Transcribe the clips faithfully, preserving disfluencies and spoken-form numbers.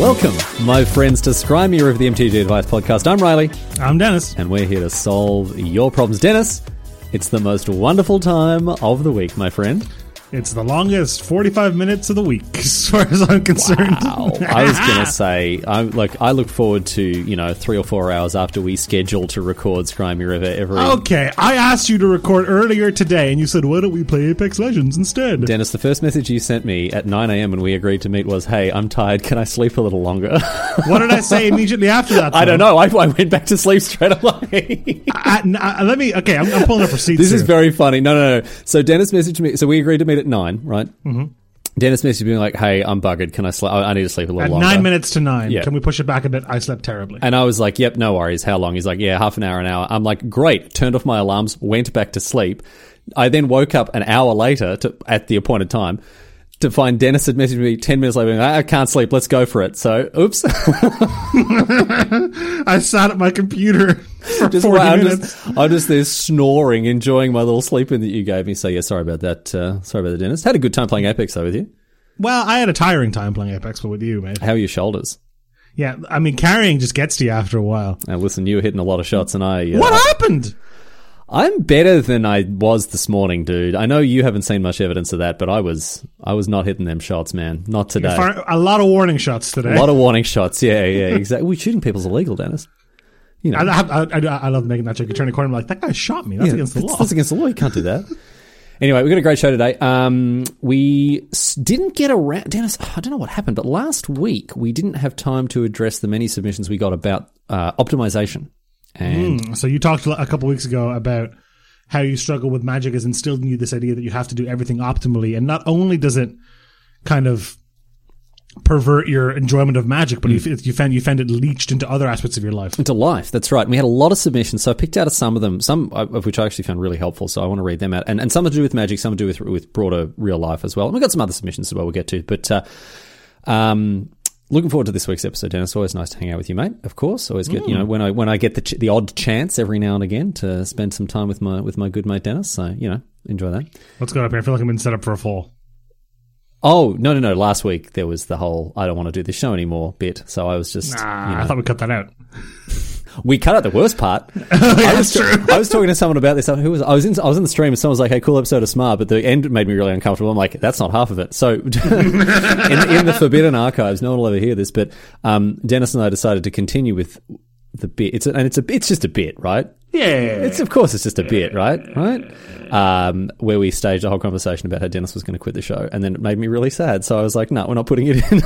Welcome, my friends, to Scry Me a River, the M T G Advice Podcast. I'm Riley. I'm Dennis. And we're here to solve your problems. Dennis, it's the most wonderful time of the week, my friend. It's the longest forty-five minutes of the week, as far as I'm concerned. Wow. I was going to say, I like I look forward to, you know, three or four hours after we schedule to record Scry Me a River every... Okay, I asked you to record earlier today, and you said, why don't we play Apex Legends instead? Dennis, the first message you sent me at nine a.m. when we agreed to meet was, hey, I'm tired, can I sleep a little longer? What did I say immediately after that? Though? I don't know, I, I went back to sleep straight away. I, I, let me, okay, I'm, I'm pulling up receipts. This here. Is very funny. No, no, no. So Dennis messaged me, so we agreed to meet at nine, right? Mm-hmm. Dennis messaged me like, hey, I'm buggered, can I sleep? I need to sleep a little at longer. Nine minutes to nine. Yeah. Can we push it back a bit? I slept terribly. And I was like, yep, no worries. How long? He's like, yeah, half an hour, an hour. I'm like, great. Turned off my alarms, went back to sleep. I then woke up an hour later to, at the appointed time to find Dennis had messaged me ten minutes later being like, I can't sleep, let's go for it. So, oops. I sat at my computer for just forty I'm minutes. Just, I'm just there snoring, enjoying my little sleep in that you gave me. So, yeah, sorry about that. Uh, sorry about that, Dennis. Had a good time playing Apex, though, with you. Well, I had a tiring time playing Apex, but with you, mate. How are your shoulders? Yeah, I mean, carrying just gets to you after a while. Now, listen, you were hitting a lot of shots, and I... Uh, what happened? I'm better than I was this morning, dude. I know you haven't seen much evidence of that, but I was I was not hitting them shots, man. Not today. A lot of warning shots today. A lot of warning shots, yeah, yeah, exactly. Well, shooting people's illegal, Dennis. You know. I, I, I, I love making that joke. You turn a corner and I'm like, that guy shot me. That's yeah, against the law. That's against the law. You can't do that. Anyway, we've got a great show today. Um, we didn't get around... Dennis, I don't know what happened, but last week we didn't have time to address the many submissions we got about uh, optimization. And mm, so you talked a couple weeks ago about how you struggle with magic has instilled in you this idea that you have to do everything optimally, and not only does it kind of pervert your enjoyment of magic, but mm. you, you found you found it leached into other aspects of your life. Into life, that's right. And we had a lot of submissions, so I picked out some of them, some of which I actually found really helpful. So I want to read them out, and and some to do with magic, some to do with with broader real life as well. And we got some other submissions as well. We'll get to, but. Uh, um, Looking forward to this week's episode, Dennis. Always nice to hang out with you, mate. Of course, always get mm. you know when I when I get the ch- the odd chance every now and again to spend some time with my with my good mate Dennis. So you know, enjoy that. What's going on up here? I feel like I'm been set up for a fall. Oh no no no! Last week there was the whole I don't want to do this show anymore bit. So I was just nah, you know, I thought we cut that out. We cut out the worst part. I was, true. I was talking to someone about this. Who was I was in? I was in the stream, and someone was like, "Hey, cool episode of Smart," but the end made me really uncomfortable. I'm like, "That's not half of it." So, in, in the Forbidden Archives, no one will ever hear this. But um, Dennis and I decided to continue with the bit. It's a, and it's a it's just a bit, right? Yeah. It's of course it's just a bit, right? Right. Um, where we staged a whole conversation about how Dennis was going to quit the show, and then it made me really sad. So I was like, "No, we're not putting it in."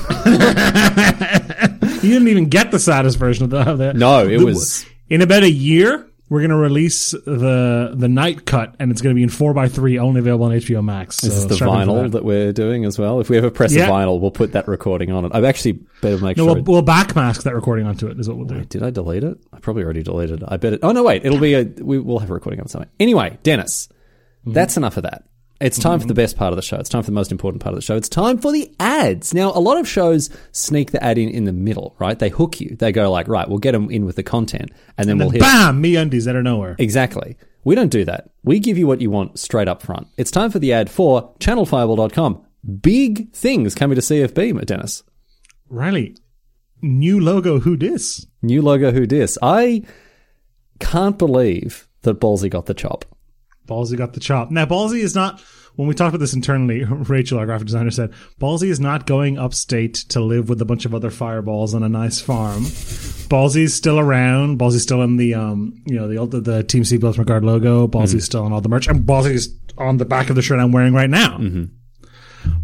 You didn't even get the saddest version of that. No, it was... In about a year, we're going to release the the night cut, and it's going to be in four by three, only available on H B O Max. So this is the vinyl that. that we're doing as well. If we ever press yeah. a vinyl, we'll put that recording on it. I've actually better make no, sure... No, we'll, we'll backmask that recording onto it, is what we'll do. Wait, did I delete it? I probably already deleted it. I bet it... Oh, no, wait. It'll be a... We, we'll have a recording on something. Anyway, Dennis, mm-hmm. that's enough of that. It's time mm-hmm. for the best part of the show. It's time for the most important part of the show. It's time for the ads. Now, a lot of shows sneak the ad in in the middle, right? They hook you. They go like, right, we'll get them in with the content. And then, and then we'll hit... Bam! MeUndies out of nowhere. Exactly. We don't do that. We give you what you want straight up front. It's time for the ad for channel fireball dot com. Big things coming to C F B, Dennis. Riley, new logo who dis? New logo who dis? I can't believe that Ballsy got the chop. Ballsy got the chop. Now, Ballsy is not, when we talked about this internally, Rachel, our graphic designer, said, Ballsy is not going upstate to live with a bunch of other fireballs on a nice farm. Ballsy's still around. Ballsy's still in the, um, you know, the old, the Team C Billsmart Guard logo. Ballsy's mm-hmm. still on all the merch. And Ballsy's on the back of the shirt I'm wearing right now. Mm-hmm.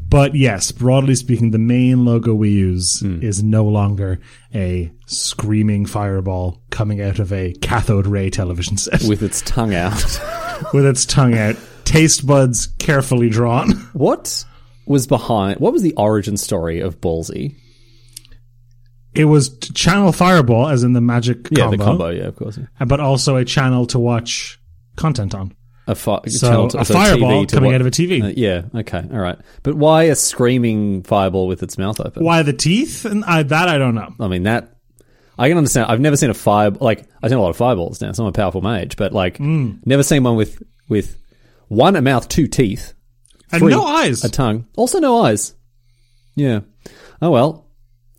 But yes, broadly speaking, the main logo we use mm. is no longer a screaming fireball coming out of a cathode ray television set. With its tongue out. With its tongue out. Taste buds carefully drawn. What was behind... What was the origin story of Ballsy? It was Channel Fireball, as in the magic yeah, combo. Yeah, the combo, yeah, of course. Yeah. But also a channel to watch content on. A, fi- so to, a so fireball a coming what? Out of a T V. Uh, yeah, okay, all right. But why a screaming fireball with its mouth open? Why the teeth? And I, that I don't know. I mean, that... I can understand. I've never seen a fireball. Like, I've seen a lot of fireballs now, so I'm a powerful mage, but, like, mm. never seen one with, with one, a mouth, two teeth. Three, and no eyes. A tongue. Also no eyes. Yeah. Oh, well.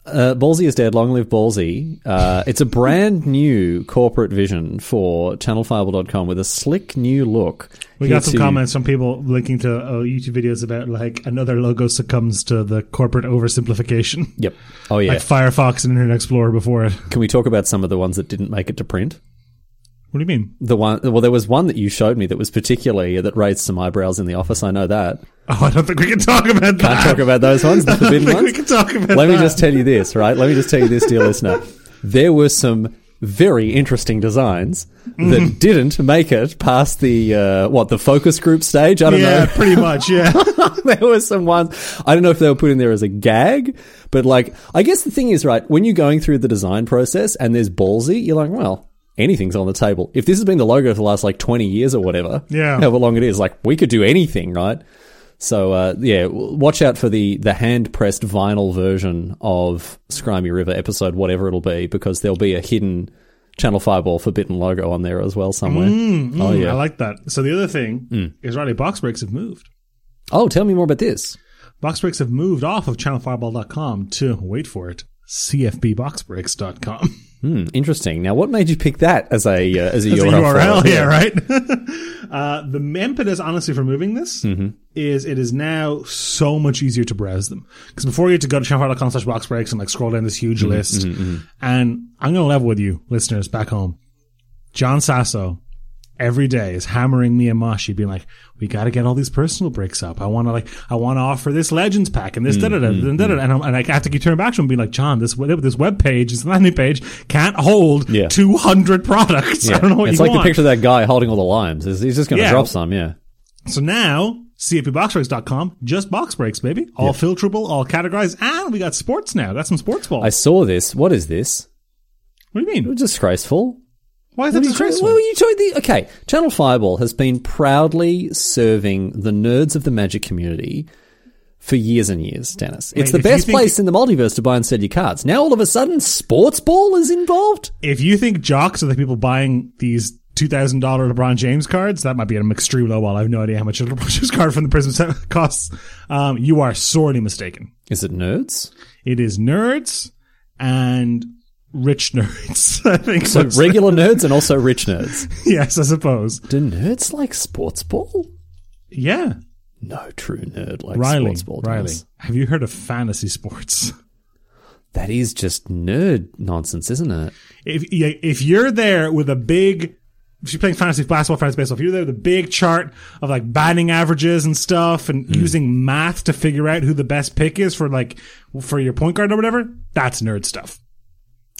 Uh, Ballsy is dead. Long live Ballsy. Uh, it's a brand new corporate vision for channel fireball dot com with a slick new look. We got some to... comments from people linking to uh, YouTube videos about, like, another logo succumbs to the corporate oversimplification. Yep. Oh, yeah. Like Firefox and Internet Explorer before it. Can we talk about some of the ones that didn't make it to print? What do you mean? The one? Well, there was one that you showed me that was particularly, that raised some eyebrows in the office. I know that. Oh, I don't think we can talk about Can't that. Can't talk about those ones. The I don't forbidden think ones. We can talk about Let that. me just tell you this, right? Let me just tell you this, dear listener. There were some very interesting designs mm-hmm. that didn't make it past the uh, what the focus group stage. I don't yeah, know. Yeah, pretty much. Yeah, there were some ones. I don't know if they were put in there as a gag, but like, I guess the thing is, right, when you're going through the design process and there's Ballsy, you're like, well, anything's on the table. If this has been the logo for the last, like, twenty years or whatever, yeah, however long it is, like, we could do anything, right? So, uh, yeah, watch out for the, the hand-pressed vinyl version of Scry Me a River episode, whatever it'll be, because there'll be a hidden Channel Fireball forbidden logo on there as well somewhere. Mm, mm, oh, yeah. I like that. So the other thing mm. is, Riley, Box Breaks have moved. Oh, tell me more about this. Box Breaks have moved off of channel fireball dot com to, wait for it, C F B box breaks dot com. Hmm, interesting. Now, what made you pick that as a uh, as a as U R L? Yeah, right. uh, the impetus, honestly, for moving this mm-hmm. is it is now so much easier to browse them, because before you had to go to channel fireball dot com slash box breaks and like scroll down this huge mm-hmm, list. Mm-hmm, mm-hmm. And I'm going to level with you, listeners back home. John Sasso every day is hammering me and Mashi, being like, "We got to get all these personal breaks up. I want to like, I want to offer this Legends pack and this da da da da da." And I'm, and I have to keep turning back to him, being like, "John, this this web page, this landing page can't hold yeah. two hundred products. Yeah. I don't know what it's you like want." It's like the picture of that guy holding all the limes. He's just going to yeah. drop some, yeah. So now, C F B box breaks dot com, just box breaks, baby. All yep. filterable, all categorized, and we got sports now. Got some sports balls. I saw this. What is this? What do you mean? It was disgraceful. Why is that disgraceful? Well, you told the okay. Channel Fireball has been proudly serving the nerds of the Magic community for years and years, Dennis. It's Wait, the best place in the multiverse to buy and sell your cards. Now all of a sudden, sports ball is involved. If you think jocks are the people buying these two thousand dollar LeBron James cards, that might be an extreme low. While I have no idea how much a LeBron James card from the Prism costs, um, you are sorely mistaken. Is it nerds? It is nerds and rich nerds, I think. So regular nerds and also rich nerds. Yes, I suppose. Do nerds like sports ball? Yeah. No true nerd likes Riley, sports ball. Riley, does. Have you heard of fantasy sports? That is just nerd nonsense, isn't it? If if you're there with a big, if you're playing fantasy basketball, fantasy baseball, if you're there with a big chart of like batting averages and stuff, and mm. using math to figure out who the best pick is for like for your point guard or whatever, that's nerd stuff.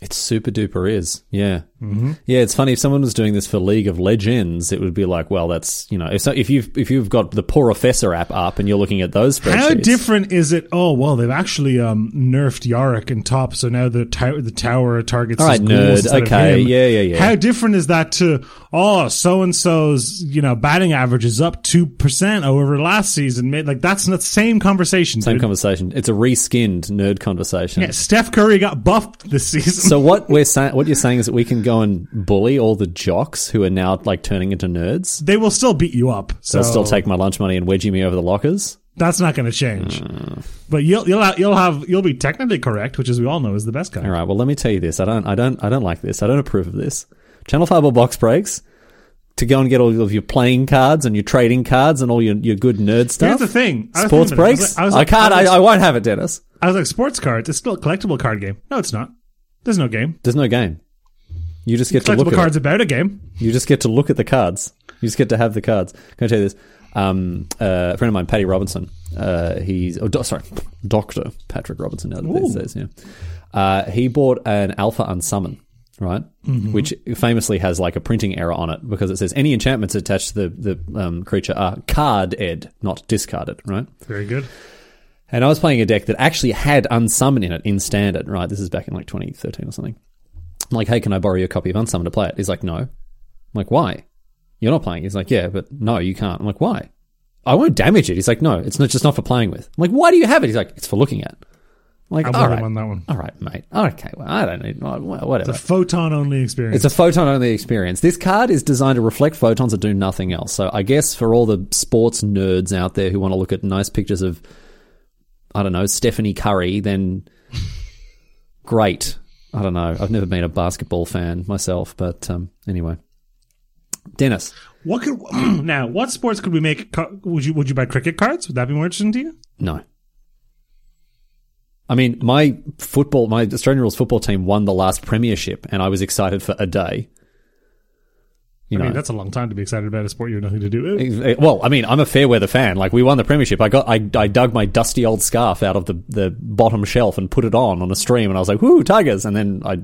It's super duper is, yeah. Mm-hmm. Yeah, it's funny. If someone was doing this for League of Legends, it would be like, well, that's, you know, if so, if you've if you've got the Porofessor app up and you're looking at those spreadsheets. How different is it? Oh, well, they've actually um, nerfed Yarick and top, so now the, ta- the tower targets All right, his ghouls nerd. Okay, yeah, yeah, yeah. How different is that to, oh, so-and-so's, you know, batting average is up two percent over last season. Like, that's not the same conversation. Same dude. conversation. It's a reskinned nerd conversation. Yeah, Steph Curry got buffed this season. So what we're saying, what you're saying is that we can go and bully all the jocks who are now like turning into nerds. They will still beat you up. So they'll still take my lunch money and wedgie me over the lockers. That's not going to change. Mm. But you'll you'll have, you'll have you'll be technically correct, which as we all know is the best kind. All right. Well, let me tell you this. I don't I don't I don't like this. I don't approve of this. Channel Fireball box breaks to go and get all of your playing cards and your trading cards and all your, your good nerd stuff. Here's the thing. Sports breaks. I, was like, I, was like, I can't. I, was, I, I won't have it, Dennis. I was like, sports cards. It's still a collectible card game. No, it's not. There's no game. There's no game. You just get to look at cards it. about a game. You just get to look at the cards. You just get to have the cards. Can I tell you this? Um, uh, a friend of mine, Patty Robinson. Uh, he's oh, do, sorry, Doctor Patrick Robinson. Now that these days, yeah. Uh, he bought an Alpha Unsummon, right? Mm-hmm. Which famously has like a printing error on it because it says any enchantments attached to the the um, creature are carded, not discarded, right? Very good. And I was playing a deck that actually had Unsummon in it in standard, right? This is back in like twenty thirteen or something. I'm like, hey, can I borrow your copy of Unsummon to play it? He's like, no. I'm like, why? You're not playing. He's like, yeah, but no, you can't. I'm like, why? I won't damage it. He's like, no, it's not just not for playing with. I'm like, why do you have it? He's like, it's for looking at. I'm like, all right, on that one. All right, mate. Okay, well, I don't need whatever. It's a photon-only experience. It's a photon-only experience. This card is designed to reflect photons and do nothing else. So I guess for all the sports nerds out there who want to look at nice pictures of, I don't know, Stephanie Curry, then great. I don't know. I've never been a basketball fan myself, but um, anyway. Dennis, what could now? What sports could we make? Would you would you buy cricket cards? Would that be more interesting to you? No. I mean, my football, my Australian rules football team won the last premiership, and I was excited for a day. You I know. mean, that's a long time to be excited about a sport you have nothing to do with. Well, I mean, I'm a fair weather fan. Like, we won the premiership. I got, I, I dug my dusty old scarf out of the, the bottom shelf and put it on on a stream, and I was like, "Woo, Tigers!" And then I,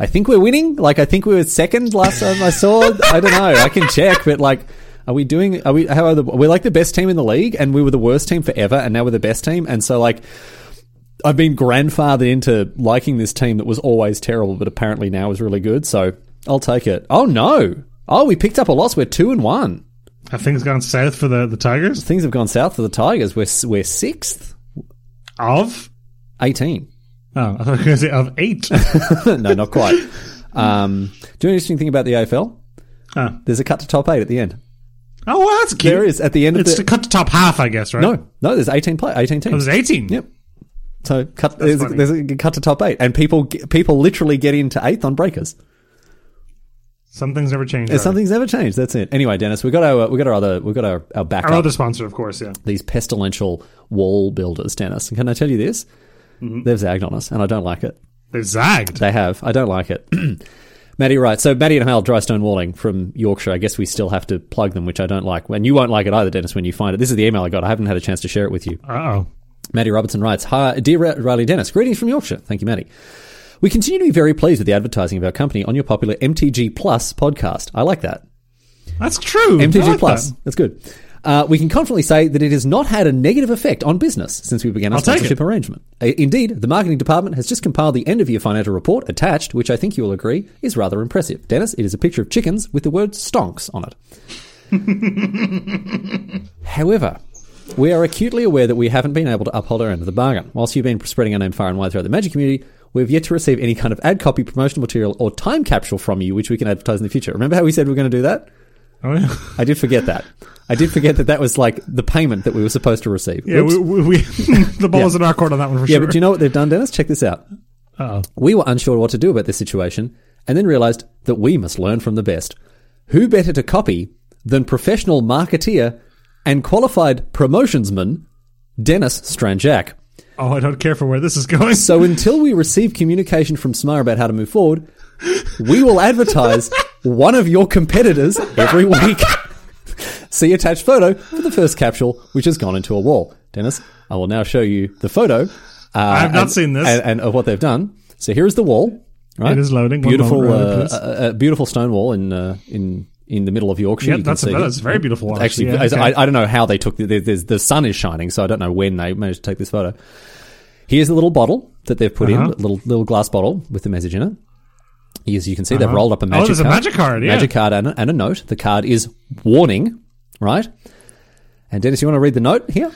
I think we're winning. Like, I think we were second last time I saw. I don't know. I can check, but like. Are we doing? Are we? How are the? We're like the best team in the league, and we were the worst team forever, and now we're the best team. And so, like, I've been grandfathered into liking this team that was always terrible, but apparently now is really good. So I'll take it. Oh no! Oh, we picked up a loss. We're two and one. Have things gone south for the, the Tigers? Things have gone south for the Tigers. We're we're sixth of eighteen. Oh, I thought I was going to say of eight. No, not quite. um, do an interesting thing about the A F L. Huh. There's a cut to top eight at the end. Oh, well, that's cute. There is at the end of it's the... It's to cut the top half, I guess, right? No, no, there's eighteen play, eighteen teams. Oh, there's eighteen? Yep. So cut, there's, a, there's a cut to top eight, and people people literally get into eighth on breakers. Something's never changed. Yeah, something's never changed. That's it. Anyway, Dennis, we got our we got our other we got our our backup. Our other sponsor, of course, yeah. These pestilential wall builders, Dennis. And can I tell you this? Mm-hmm. They've zagged on us, and I don't like it. They've zagged. They have. I don't like it. Maddie writes, so Maddie and Hywel Dry Stone Walling from Yorkshire. I guess we still have to plug them, which I don't like. And you won't like it either, Dennis, when you find it. This is the email I got. I haven't had a chance to share it with you. Uh-oh. Maddie Robertson writes, hi, dear Riley Dennis, greetings from Yorkshire. Thank you, Maddie. We continue to be very pleased with the advertising of our company on your popular M T G Plus podcast. I like that. That's true. M T G like Plus. That. That's good. Uh, we can confidently say that it has not had a negative effect on business since we began our I'll sponsorship arrangement. Indeed, the marketing department has just compiled the end-of-year financial report attached, which I think you will agree is rather impressive. Dennis, it is a picture of chickens with the word stonks on it. However, we are acutely aware that we haven't been able to uphold our end of the bargain. Whilst you've been spreading our name far and wide throughout the Magic community, we've yet to receive any kind of ad copy, promotional material, or time capsule from you, which we can advertise in the future. Remember how we said we were going to do that? Oh, yeah. I did forget that. I did forget that that was like the payment that we were supposed to receive. Yeah, we, we, we, the ball is yeah. in our court on that one for yeah, sure. Yeah, but do you know what they've done, Dennis? Check this out. Uh-oh. We were unsure what to do about this situation and then realized that we must learn from the best. Who better to copy than professional marketeer and qualified promotionsman Dennis Stranjak? Oh, I don't care for where this is going. So until we receive communication from S M A R about how to move forward, we will advertise one of your competitors every week. See attached photo for the first capsule, which has gone into a wall. Dennis, I will now show you the photo. Uh, I have not and, seen this. And, and of what they've done. So here is the wall. Right? It is loading. Beautiful, uh, a, a beautiful stone wall in uh, in in the middle of Yorkshire. Yeah, that's, a, that's a very beautiful one. Actually, yeah, okay. I, I don't know how they took the, there's, the sun is shining, so I don't know when they managed to take this photo. Here's the little bottle that they've put uh-huh. in, little little glass bottle with the message in it. As you can see, uh-huh. they've rolled up a magic card. Oh, there's a magic card, yeah. Magic card and a, and a note. The card is warning, right? And Dennis, you want to read the note here?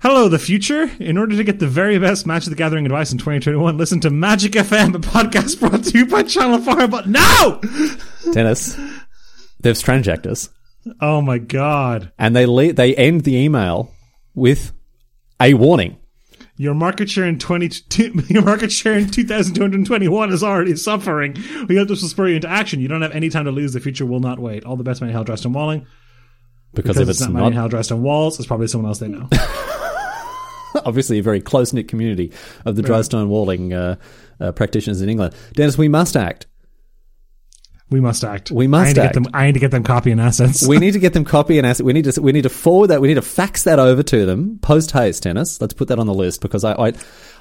Hello, the future. In order to get the very best Magic the Gathering advice in twenty twenty-one, listen to Magic F M, a podcast brought to you by Channel Fireball. No! Dennis, they've stranjacked us. Oh, my God. And they le- they end the email with a warning. Your market share in twenty your market share in two thousand two hundred twenty one is already suffering. We have to spur you into action. You don't have any time to lose. The future will not wait. All the best, man. Hywel Dry Stone Walling. Because, because if it's, it's not, not- Hywel Dry Stone Walls, it's probably someone else they know. Obviously, a very close knit community of the Dry Stone Walling uh, uh, practitioners in England. Dennis, we must act. We must act. We must I act. Them, I need to get them copy and assets. We need to get them copy and assets. We need to we need to forward that. We need to fax that over to them post haste, Dennis. Let's put that on the list because I, I,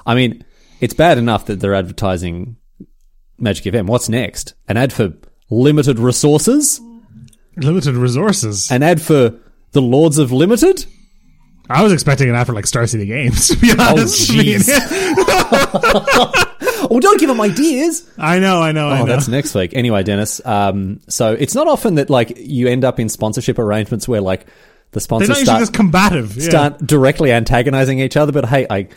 I mean, it's bad enough that they're advertising Magic F M. What's next? An ad for limited resources. Limited resources. An ad for the Lords of Limited. I was expecting an ad for like Star City Games. To be honest. Oh jeez. Oh, don't give them ideas. I know, I know, oh, I know. That's next week. Anyway, Dennis, um, so it's not often that, like, you end up in sponsorship arrangements where, like, the sponsors They're not start, usually this combative. Yeah. start directly antagonizing each other, but, hey, I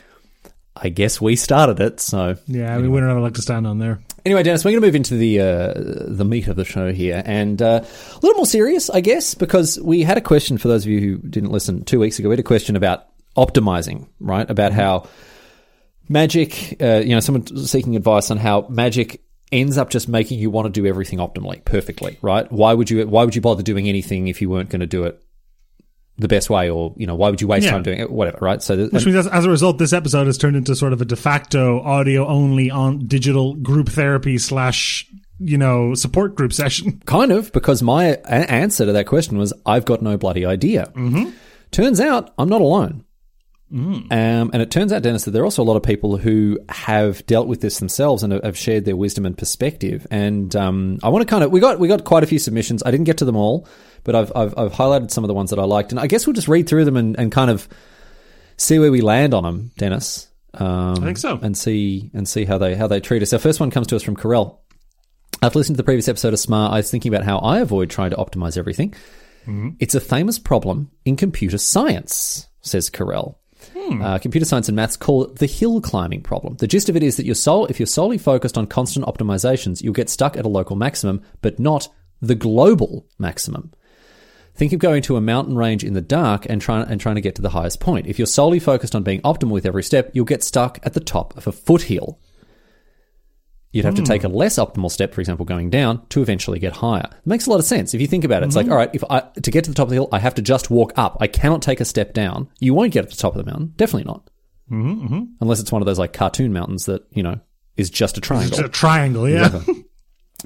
I guess we started it, so. Yeah, anyway. We wouldn't have like to stand on there. Anyway, Dennis, we're going to move into the uh, the meat of the show here, and uh, a little more serious, I guess, because we had a question, for those of you who didn't listen two weeks ago, we had a question about optimizing, right, about how Magic, uh, you know, someone seeking advice on how Magic ends up just making you want to do everything optimally, perfectly, right? Why would you Why would you bother doing anything if you weren't going to do it the best way, or, you know, why would you waste yeah. time doing it, whatever, right? So, which means, as, as a result, this episode has turned into sort of a de facto audio-only on digital group therapy slash, you know, support group session. Kind of, because my a- answer to that question was, I've got no bloody idea. Mm-hmm. Turns out, I'm not alone. Mm. Um, and it turns out, Dennis, that there are also a lot of people who have dealt with this themselves and have shared their wisdom and perspective. And um, I want to kind of we got we got quite a few submissions. I didn't get to them all, but I've I've, I've highlighted some of the ones that I liked, and I guess we'll just read through them and, and kind of see where we land on them, Dennis. Um, I think so, and see and see how they how they treat us. Our first one comes to us from Carell. After listening to the previous episode of Smart, I was thinking about how I avoid trying to optimize everything. Mm-hmm. It's a famous problem in computer science, says Carell. Hmm. Uh, computer science and maths call it the hill climbing problem. The gist of it is that your soul, if you're solely focused on constant optimizations, you'll get stuck at a local maximum, but not the global maximum. Think of going to a mountain range in the dark and trying and trying to get to the highest point. If you're solely focused on being optimal with every step, you'll get stuck at the top of a foothill. You'd have mm. to take a less optimal step, for example, going down, to eventually get higher. It makes a lot of sense if you think about it. It's mm-hmm. like, all right, if I to get to the top of the hill, I have to just walk up. I cannot take a step down. You won't get at the top of the mountain. Definitely not. Mm-hmm, mm-hmm. Unless it's one of those like cartoon mountains that, you know, is just a triangle. Just a triangle, yeah.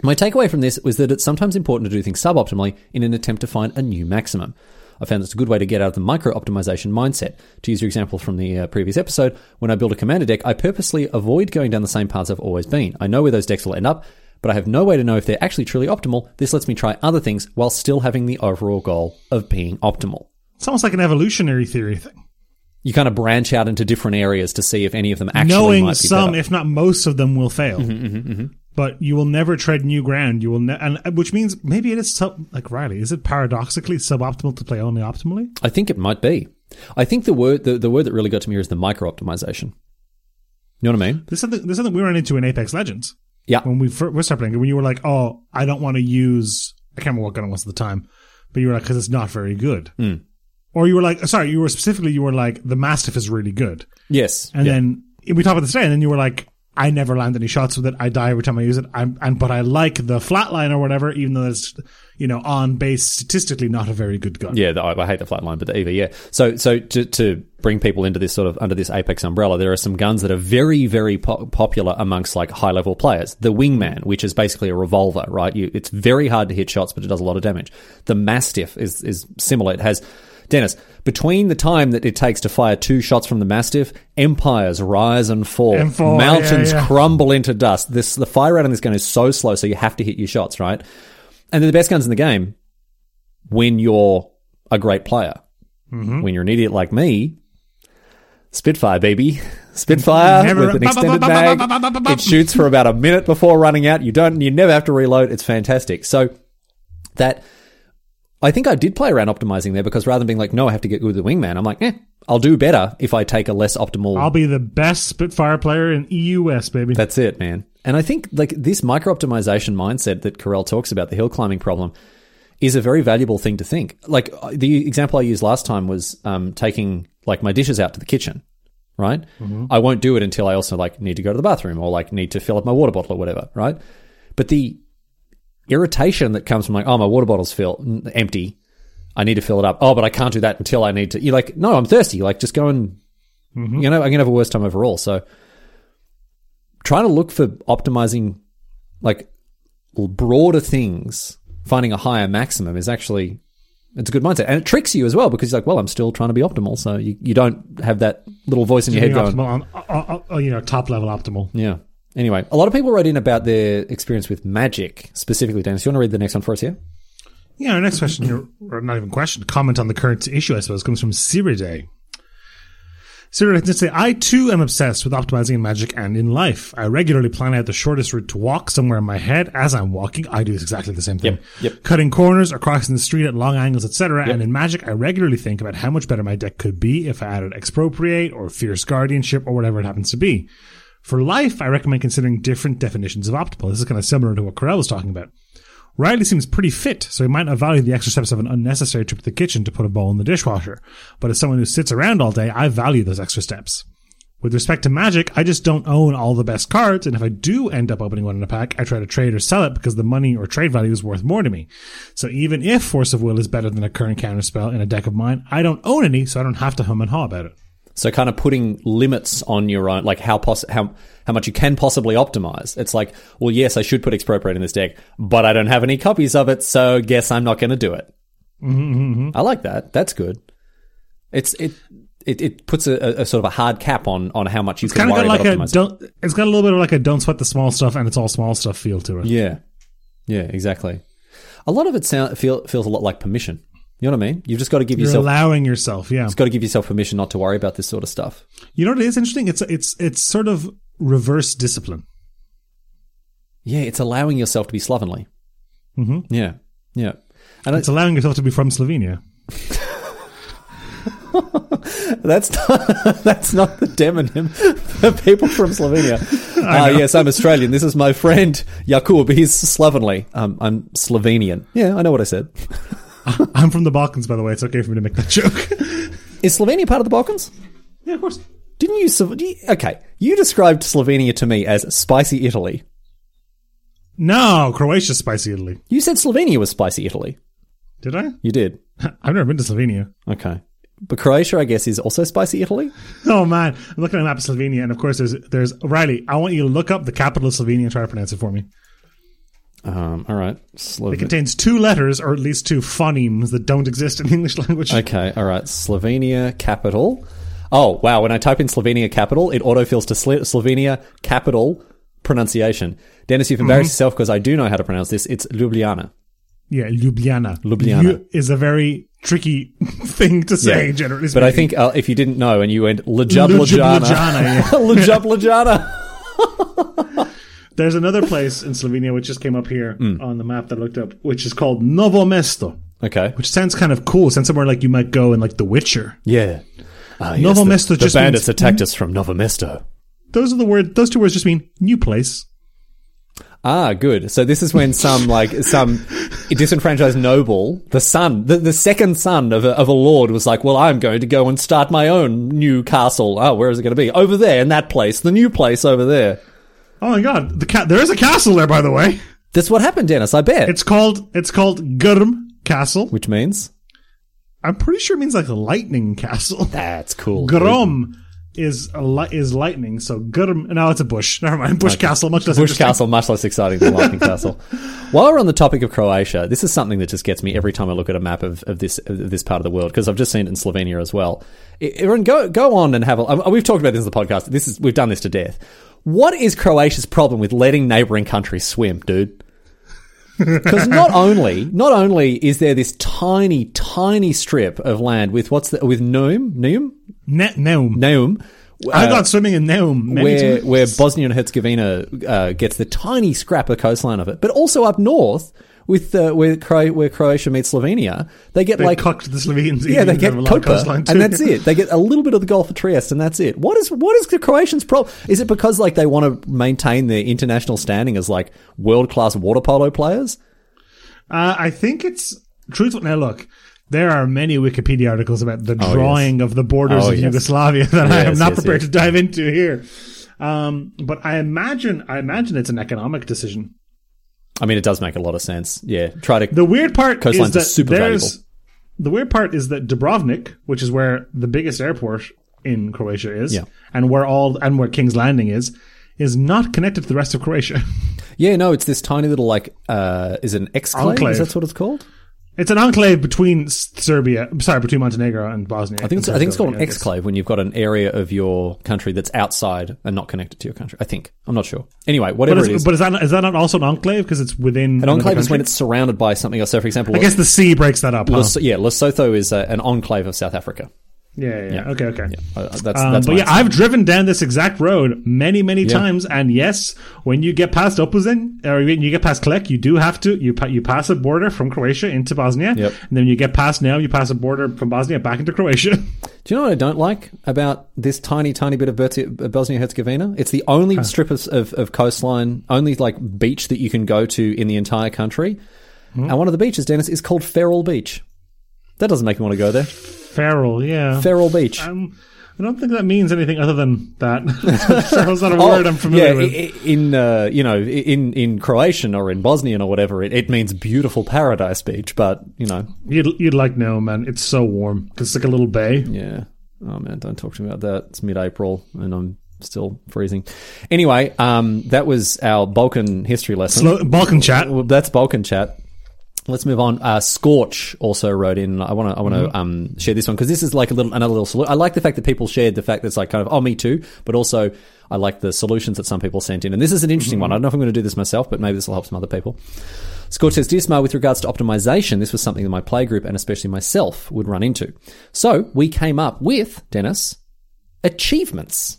My takeaway from this was that it's sometimes important to do things suboptimally in an attempt to find a new maximum. I found it's a good way to get out of the micro-optimization mindset. To use your example from the uh, previous episode, when I build a commander deck, I purposely avoid going down the same paths I've always been. I know where those decks will end up, but I have no way to know if they're actually truly optimal. This lets me try other things while still having the overall goal of being optimal. It's almost like an evolutionary theory thing. You kind of branch out into different areas to see if any of them actually Knowing might be some, better. If not most of them, will fail. Mm-hmm, mm-hmm, mm-hmm. But you will never tread new ground. You will, ne- and which means maybe it is sub- like Riley. Is it paradoxically suboptimal to play only optimally? I think it might be. I think the word the, the word that really got to me here is the micro optimization. You know what I mean? There's something there's something we ran into in Apex Legends. Yeah, when we first, we started playing, when you were like, "Oh, I don't want to use," I can't remember what gun it was at the time, but you were like, "Because it's not very good." Mm. Or you were like, "Sorry," you were specifically you were like, "The Mastiff is really good." Yes, and yeah. then we talked about this today, and then you were like, I never land any shots with it. I die every time I use it. I'm, and but I like the flatline or whatever, even though it's, you know, on base statistically not a very good gun. Yeah, the, I hate the flatline, but the E V, yeah. So, so to to bring people into this sort of under this Apex umbrella, there are some guns that are very, very po- popular amongst like high level players. The Wingman, which is basically a revolver, right? You, it's very hard to hit shots, but it does a lot of damage. The Mastiff is is similar. It has. Dennis, between the time that it takes to fire two shots from the Mastiff, empires rise and fall, and fall mountains yeah, yeah. crumble into dust. This the fire rate on this gun is so slow, so you have to hit your shots, right? And they're the best guns in the game when you're a great player. Mm-hmm. When you're an idiot like me, Spitfire, baby. Spitfire never, with an extended bag. It shoots for about a minute before running out. You don't. You never have to reload. It's fantastic. So that... I think I did play around optimizing there because rather than being like, no, I have to get good with the Wingman, I'm like, eh, I'll do better if I take a less optimal... I'll be the best Spitfire player in E U S, baby. That's it, man. And I think like this micro-optimization mindset that Carell talks about, the hill-climbing problem, is a very valuable thing to think. Like the example I used last time was um, taking like my dishes out to the kitchen, right? Mm-hmm. I won't do it until I also like need to go to the bathroom or like need to fill up my water bottle or whatever, right? But the... irritation that comes from like, oh, my water bottle's fill empty, I need to fill it up. Oh, but I can't do that until I need to. You're like, no, I'm thirsty. Like, just go and, mm-hmm. you know, I'm gonna have a worse time overall. So, trying to look for optimizing, like, broader things, finding a higher maximum is actually it's a good mindset, and it tricks you as well because you're like, well, I'm still trying to be optimal, so you, you don't have that little voice in your head going, on, on, on, you know, top level optimal, yeah. Anyway, a lot of people wrote in about their experience with Magic, specifically, Dennis. You want to read the next one for us here? Yeah, our next question, here, or not even question, comment on the current issue, I suppose, comes from Siriday. Siriday says, I, too, am obsessed with optimizing in Magic and in life. I regularly plan out the shortest route to walk somewhere in my head as I'm walking. I do exactly the same thing. Yep, yep. Cutting corners or crossing the street at long angles, et cetera. Yep. And in Magic, I regularly think about how much better my deck could be if I added Expropriate or Fierce Guardianship or whatever it happens to be. For life, I recommend considering different definitions of optimal. This is kind of similar to what Carell was talking about. Riley seems pretty fit, so he might not value the extra steps of an unnecessary trip to the kitchen to put a bowl in the dishwasher. But as someone who sits around all day, I value those extra steps. With respect to Magic, I just don't own all the best cards, and if I do end up opening one in a pack, I try to trade or sell it because the money or trade value is worth more to me. So even if Force of Will is better than a current counterspell in a deck of mine, I don't own any, so I don't have to hum and haw about it. So kind of putting limits on your own, like how poss- how how much you can possibly optimize. It's like, well, yes, I should put Expropriate in this deck, but I don't have any copies of it, so guess I'm not going to do it. Mm-hmm, mm-hmm. I like that. That's good. It's it it, it puts a, a sort of a hard cap on, on how much you it's can worry like about optimizing. It's got a little bit of like a don't sweat the small stuff and it's all small stuff feel to it. Yeah, yeah, exactly. A lot of it sound, feel, feels a lot like permission. You know what I mean? You've just got to give You're yourself... allowing yourself, yeah. You've got to give yourself permission not to worry about this sort of stuff. You know what is interesting? It's it's it's sort of reverse discipline. Yeah, it's allowing yourself to be slovenly. Mm-hmm. Yeah, yeah. And it's it, allowing yourself to be from Slovenia. that's, not, that's not the demonym for people from Slovenia. Ah, uh, yes, I'm Australian. This is my friend, Jakub. He's slovenly. Um, I'm Slovenian. Yeah, I know what I said. I'm from the Balkans, by the way. It's okay for me to make that joke. Is Slovenia part of the Balkans? Yeah, of course. Didn't you, you... Okay, you described Slovenia to me as spicy Italy. No, Croatia's spicy Italy. You said Slovenia was spicy Italy. Did I? You did. I've never been to Slovenia. Okay. But Croatia, I guess, is also spicy Italy? Oh, man. I'm looking at a map of Slovenia, and of course there's... there's Riley, I want you to look up the capital of Slovenia and try to pronounce it for me. Um, all right. Sloven- it contains two letters, or at least two phonemes, that don't exist in the English language. Okay, all right. Slovenia capital. Oh, wow. When I type in Slovenia capital, it autofills to Slo- Slovenia capital pronunciation. Dennis, you've embarrassed mm-hmm. yourself because I do know how to pronounce this. It's Ljubljana. Yeah, Ljubljana. Ljubljana. L- is a very tricky thing to say, yeah. generally speaking. But I think uh, if you didn't know and you went Ljubljana. Ljubljana. Ljubljana. There's another place in Slovenia which just came up here mm. on the map that I looked up, which is called Novo Mesto. Okay. Which sounds kind of cool. It sounds somewhere like you might go in like The Witcher. Yeah. Uh, Novo yes, Mesto the, just the bandits means, attacked us from Novo Mesto. Those are the word. Those two words just mean new place. Ah, good. So this is when some like some disenfranchised noble, the son, the, the second son of a, of a lord, was like, "Well, I'm going to go and start my own new castle. Oh, where is it going to be? Over there in that place, the new place over there." Oh my god, the ca- there is a castle there, by the way. That's what happened, Dennis, I bet. It's called it's called Grm Castle. Which means? I'm pretty sure it means like a lightning castle. That's cool. Grom is a li- is lightning, so Grm... No, it's a bush. Never mind. Bush okay. Castle, much less Bush Castle, much less exciting than Lightning Castle. While we're on the topic of Croatia, this is something that just gets me every time I look at a map of, of, this, of this part of the world, because I've just seen it in Slovenia as well. Everyone, go, go on and have a... We've talked about this in the podcast. This is We've done this to death. What is Croatia's problem with letting neighbouring countries swim, dude? Because not only, not only is there this tiny, tiny strip of land with what's the, with Neum, Neum, ne- Neum, Neum. Uh, I got swimming in Neum, where times. where Bosnia and Herzegovina uh, gets the tiny scrap of coastline of it, but also up north. With uh, where, Cro- where Croatia meets Slovenia, they get they like cocked the Slovenes. Yeah, they get Koper, and that's it. They get a little bit of the Gulf of Trieste, and that's it. What is what is the Croatians' problem? Is it because like they want to maintain their international standing as like world class water polo players? Uh, I think it's truthful. Now look, there are many Wikipedia articles about the drawing oh, yes. of the borders oh, of yes. Yugoslavia that yes, I am not yes, prepared yes. to dive into here. Um, but I imagine I imagine it's an economic decision. I mean, it does make a lot of sense. Yeah, try to. The weird part coastlines is that are super valuable. The weird part is that Dubrovnik, which is where the biggest airport in Croatia is, yeah. and where all and where King's Landing is, is not connected to the rest of Croatia. Yeah, no, it's this tiny little like uh, is it an exclave? Enclave. Is that what it's called? It's an enclave between Serbia, sorry, between Montenegro and Bosnia. I think it's, I think it's called an exclave when you've got an area of your country that's outside and not connected to your country. I think. I'm not sure. Anyway, whatever but it is. But is that, is that not also an enclave because it's within an enclave is when it's surrounded by something else. So, for example... I guess the sea breaks that up, huh? Lesotho, yeah, Lesotho is uh, an enclave of South Africa. Yeah, yeah, yeah. Okay, okay. Yeah. Uh, that's, that's um, but yeah, I've driven down this exact road many, many yeah. times, and yes, when you get past Opuzin, or when you get past Klec, you do have to, you pa- you pass a border from Croatia into Bosnia, yep. and then you get past now, you pass a border from Bosnia back into Croatia. Do you know what I don't like about this tiny, tiny bit of Bosnia-Herzegovina? It's the only huh. strip of, of, of coastline, only like beach that you can go to in the entire country, mm-hmm. and one of the beaches, Dennis, is called Feral Beach. That doesn't make me want to go there. Feral, yeah. Feral Beach. Um, I don't think that means anything other than that. Seral's not a oh, word I'm familiar yeah, with. In uh, you know, in, in Croatian or in Bosnian or whatever, it, it means beautiful paradise beach. But you know, you'd you'd like no man. It's so warm because it's like a little bay. Yeah. Oh man, don't talk to me about that. It's mid-April and I'm still freezing. Anyway, um, that was our Balkan history lesson. Slow, Balkan chat. That's Balkan chat. Let's move on. Uh, Scorch also wrote in. I want to I want to mm-hmm. um, share this one because this is like a little another little solution. I like the fact that people shared the fact that it's like kind of, oh, me too, but also I like the solutions that some people sent in. And this is an interesting mm-hmm. one. I don't know if I'm going to do this myself, but maybe this will help some other people. Scorch says, Dear Smar, with regards to optimization, this was something that my playgroup and especially myself would run into. So we came up with, Dennis, achievements.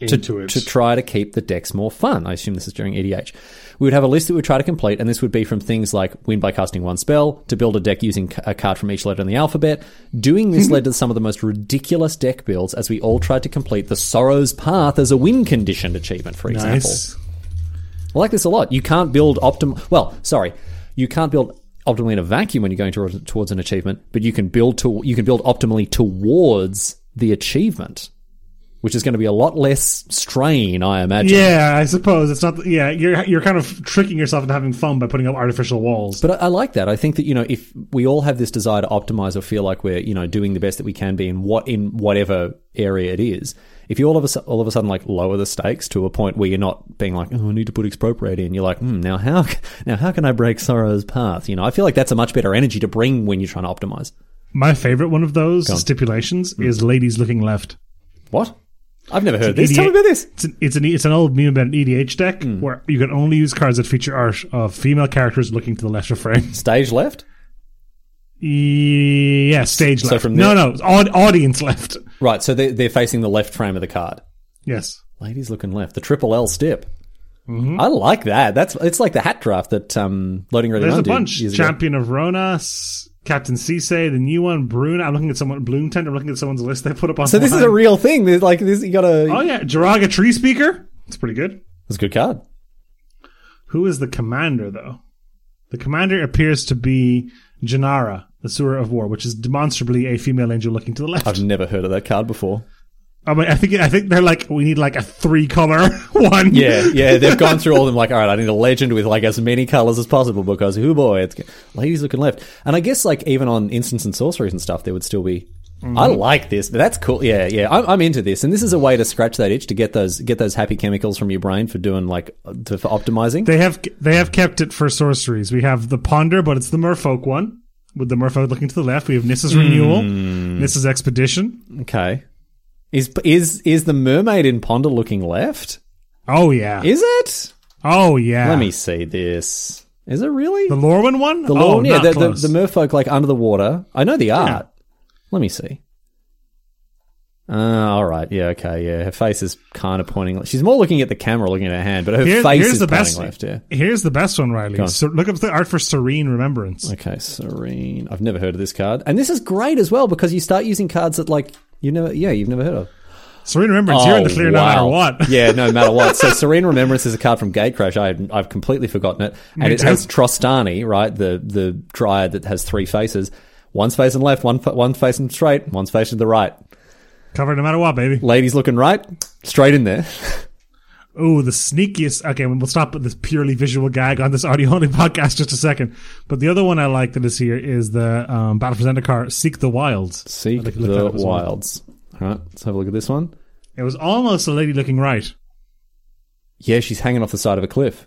To, to try to keep the decks more fun. I assume this is during E D H. We would have a list that we'd try to complete, and this would be from things like win by casting one spell, to build a deck using a card from each letter in the alphabet. Doing this led to some of the most ridiculous deck builds as we all tried to complete the Sorrow's Path as a win conditioned achievement, for example. Nice. I like this a lot. You can't build optim... Well, sorry. You can't build optimally in a vacuum when you're going to, towards an achievement, but you can build to, you can build optimally towards the achievement, which is going to be a lot less strain, I imagine. Yeah, I suppose it's not. Yeah, you're you're kind of tricking yourself into having fun by putting up artificial walls. But I, I like that. I think that, you know, if we all have this desire to optimize or feel like we're, you know, doing the best that we can be in what in whatever area it is, if you all of a all of a sudden like lower the stakes to a point where you're not being like, oh, I need to put Expropriate in, you're like, hmm, now how now how can I break Sorrow's Path? You know, I feel like that's a much better energy to bring when you're trying to optimize. My favorite one of those stipulations mm. is ladies looking left. What? I've never heard of this. E D H, tell me about this. It's an, it's an, it's an old meme about an E D H deck mm. where you can only use cards that feature art of female characters looking to the left of frame. Stage left? Yeah, stage so left. From no, no, aud- audience left. Right, so they're, they're facing the left frame of the card. Yes. Ladies looking left. The triple L stip. Mm-hmm. I like that. That's It's like the hat draft that um, Loading Ready There's a bunch. Champion of Ronas, Captain Cisse, the new one, Brune. I'm looking at someone, Bloomtent. I'm looking at someone's list they put up on. So this is a real thing. There's like this. You got a. Oh yeah, Jiraga Tree Speaker. It's pretty good. That's a good card. Who is the commander though? The commander appears to be Janara, the Sewer of War, which is demonstrably a female angel looking to the left. I've never heard of that card before. I mean, I think I think they're like, we need like a three color one. Yeah, yeah. They've gone through all of them. Like, all right, I need a legend with like as many colors as possible because, oh boy, it's ladies looking left. And I guess like even on instants and sorceries and stuff, there would still be. Mm-hmm. I like this, but that's cool. Yeah, yeah. I'm, I'm into this, and this is a way to scratch that itch to get those get those happy chemicals from your brain for doing like to, for optimizing. They have they have kept it for sorceries. We have the Ponder, but it's the Merfolk one with the Merfolk looking to the left. We have Nissa's Renewal, mm. Nissa's Expedition. Okay. Is is is the mermaid in Ponder looking left? Oh, yeah. Is it? Oh, yeah. Let me see this. Is it really? The Lorwyn one? The Lorwyn, oh, yeah. The, the, the merfolk, like, under the water. I know the art. Yeah. Let me see. Uh, all right. Yeah, okay, yeah. Her face is kind of pointing left. She's more looking at the camera, looking at her hand, but her Here, face is the pointing best, left, yeah. Here's the best one, Riley. So look up the art for Serene Remembrance. Okay, Serene. I've never heard of this card. And this is great as well because you start using cards that, like, You never, yeah, you've never heard of. Serene Remembrance, oh, you're in the clear wow. no matter what. Yeah, no matter what. So Serene Remembrance is a card from Gatecrash. I, I've completely forgotten it. And Me it too. Has Trostani, right, the the dryad that has three faces. One's facing left, one one facing straight, one's facing to the right. Covered no matter what, baby. Ladies looking right, straight in there. Ooh, the sneakiest. Okay, we'll stop with this purely visual gag on this audio-only podcast just a second. But the other one I like that is here is the um, Battle for Zendikar, Seek the Wilds. Seek like the Wilds. All right, let's have a look at this one. It was almost a lady looking right. Yeah, she's hanging off the side of a cliff.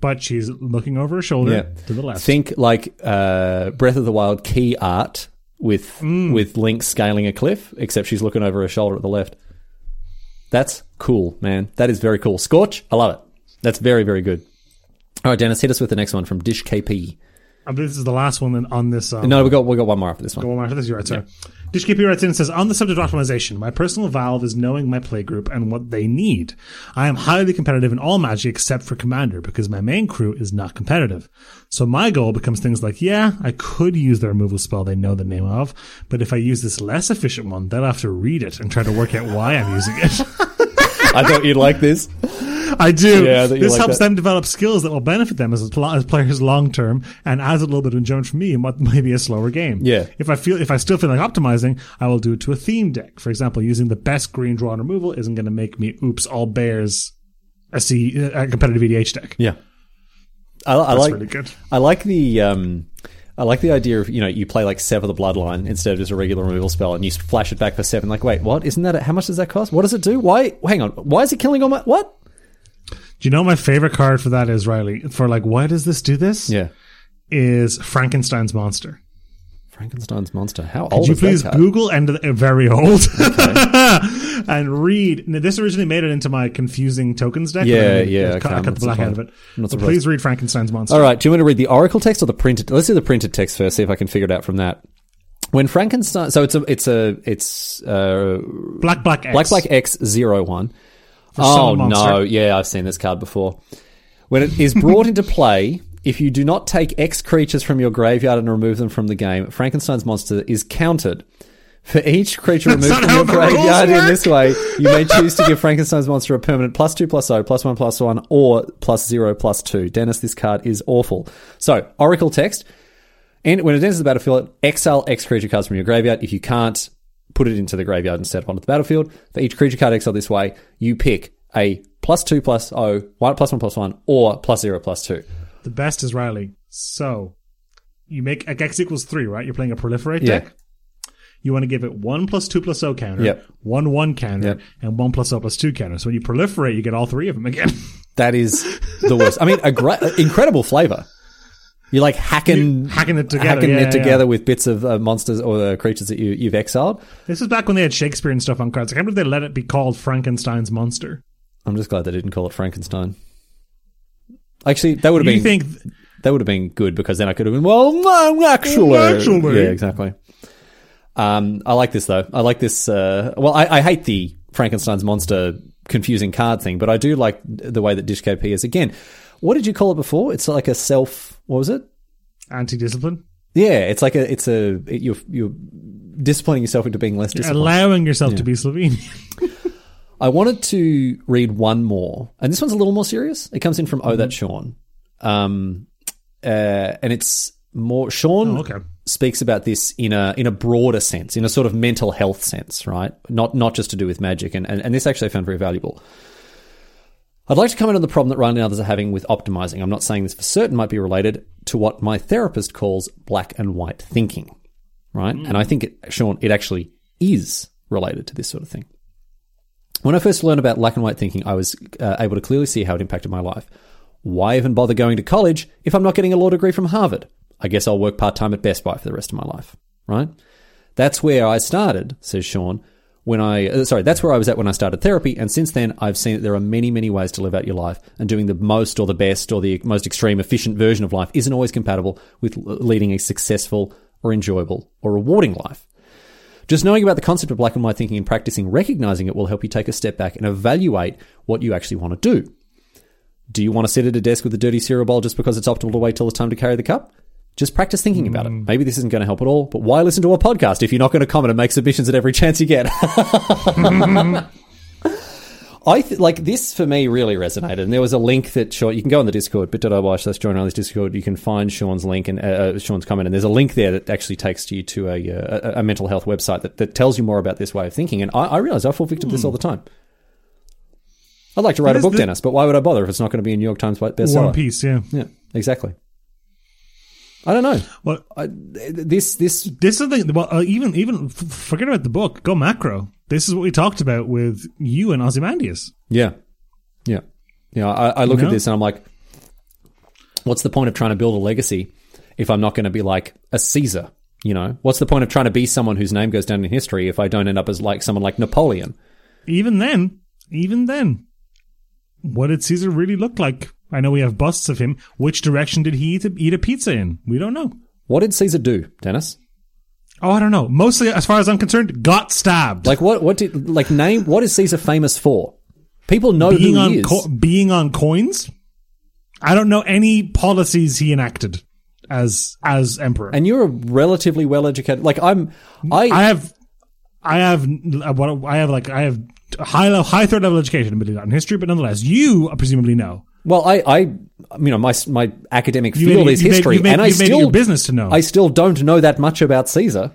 But she's looking over her shoulder yeah. to the left. Think like uh, Breath of the Wild key art with, mm. with Link scaling a cliff, except she's looking over her shoulder at the left. That's cool, man. That is very cool. Scorch, I love it. That's very, very good. All right, Dennis, hit us with the next one from Dish K P. I believe this is the last one on this. Um, no, we got we got one more after this one. Got one more after this, you're right, sorry. Yeah. Dish K P writes in and says, on the subject of optimization, my personal valve is knowing my playgroup and what they need. I am highly competitive in all Magic except for Commander because my main crew is not competitive. So my goal becomes things like, yeah, I could use the removal spell they know the name of, but if I use this less efficient one, they'll have to read it and try to work out why I'm using it. I thought you'd like this. I do. Yeah, this like helps that. them develop skills that will benefit them as, as players long term, and adds a little bit of enjoyment for me in what may be a slower game. Yeah. If I feel, if I still feel like optimizing, I will do it to a theme deck. For example, using the best green draw and removal isn't going to make me oops all bears a C a competitive E D H deck. Yeah. I, I That's like. Really good. I like the. Um, I like the idea of, you know, you play like Sever the Bloodline instead of just a regular removal spell, and you flash it back for seven. Like, wait, what? Isn't that a, how much does that cost? What does it do? Why? Hang on. Why is it killing all my what? Do you know my favorite card for that is, Riley? For like, why does this do this? Yeah, is Frankenstein's Monster. Frankenstein's Monster. How old? Could you is please that card? Google and uh, very old okay. and read. Now, this originally made it into my confusing tokens deck. Yeah, I mean, yeah. I, I cut the black out of it. So please read Frankenstein's Monster. All right. Do you want to read the Oracle text or the printed? Let's do the printed text first. See if I can figure it out from that. When Frankenstein, so it's a, it's a, it's uh, black black X. black black X zero one. Oh no! Yeah, I've seen this card before. When it is brought into play. If you do not take X creatures from your graveyard and remove them from the game, Frankenstein's Monster is counted. For each creature removed from your graveyard in this way, you may choose to give Frankenstein's Monster a permanent plus two, plus zero, plus one, plus one, or plus zero, plus two. Dennis, this card is awful. So, Oracle text. And when it enters the battlefield, exile X creature cards from your graveyard. If you can't, put it into the graveyard instead of onto the battlefield. For each creature card exiled this way, you pick a plus two, plus zero, one, plus one, plus one, or plus zero, plus two. The best is, Riley, so you make X equals three, right? You're playing a proliferate yeah. deck. You want to give it one plus two plus zero counter, yep. one one counter, yep. and one plus zero plus two counter. So when you proliferate, you get all three of them again. That is the worst. I mean, a gra- incredible flavor. You're like hacking, you, hacking it together, hacking yeah, it yeah. together with bits of uh, monsters or the uh, creatures that you, you've exiled. This is back when they had Shakespeare and stuff on cards. I can't believe they let it be called Frankenstein's Monster. I'm just glad they didn't call it Frankenstein. Actually, that would have you been think th- that would have been good because then I could have been well, no, actually, actually, yeah, exactly. Um, I like this though. I like this. Uh, well, I, I hate the Frankenstein's Monster confusing card thing, but I do like the way that Dish K P is. Again, what did you call it before? It's like a self. What was it? Anti-discipline. Yeah, it's like a. It's a. It, you're you're disciplining yourself into being less disciplined. Allowing yourself yeah. to be Slovenian. I wanted to read one more, and this one's a little more serious. It comes in from Oh That Sean, um, uh, and it's more Sean oh, okay. speaks about this in a in a broader sense, in a sort of mental health sense, right? Not not just to do with magic, and and, and this actually I found very valuable. I'd like to comment on the problem that Ryan and others are having with optimizing. I'm not saying this for certain; might be related to what my therapist calls black and white thinking, right? Mm. And I think it, Sean, it actually is related to this sort of thing. When I first learned about black and white thinking, I was uh, able to clearly see how it impacted my life. Why even bother going to college if I'm not getting a law degree from Harvard? I guess I'll work part-time at Best Buy for the rest of my life, right? That's where I started, says Sean, when I... Uh, sorry, that's where I was at when I started therapy, and since then I've seen that there are many, many ways to live out your life, and doing the most or the best or the most extreme efficient version of life isn't always compatible with leading a successful or enjoyable or rewarding life. Just knowing about the concept of black and white thinking and practicing recognizing it will help you take a step back and evaluate what you actually want to do. Do you want to sit at a desk with a dirty cereal bowl just because it's optimal to wait till it's time to carry the cup? Just practice thinking mm. about it. Maybe this isn't going to help at all, but why listen to a podcast if you're not going to comment and make submissions at every chance you get? I th- like this for me really resonated, and there was a link that Sean, you can go on the Discord, bit dot l y slash join on this Discord, you can find Sean's link and uh, Sean's comment, and there's a link there that actually takes you to a a, a mental health website that, that tells you more about this way of thinking, and I, I realise I fall victim to this all the time. I'd like to write a book, the- Dennis, but why would I bother if it's not going to be a New York Times bestseller? One piece, yeah. Yeah, exactly. I don't know. Well, I, this this this is the well, uh, even even forget about the book. Go macro. This is what we talked about with you and Ozymandias. Yeah, yeah, yeah. I, I look you know? at this and I'm like, what's the point of trying to build a legacy if I'm not going to be like a Caesar? You know, what's the point of trying to be someone whose name goes down in history if I don't end up as like someone like Napoleon? Even then, even then, what did Caesar really look like? I know we have busts of him. Which direction did he eat a, eat a pizza in? We don't know. What did Caesar do, Dennis? Oh, I don't know. Mostly, as far as I'm concerned, got stabbed. Like what? What did like name? What is Caesar famous for? People know being who on he is. Co- being on coins. I don't know any policies he enacted as as emperor. And you're a relatively well educated. Like I'm. I I have. I have. I have like I have high level, high third level education, admittedly not in history, but nonetheless, you presumably know. Well, I, I, you know, my my academic field made, is history, made, made, and I still your business to know. I still don't know that much about Caesar.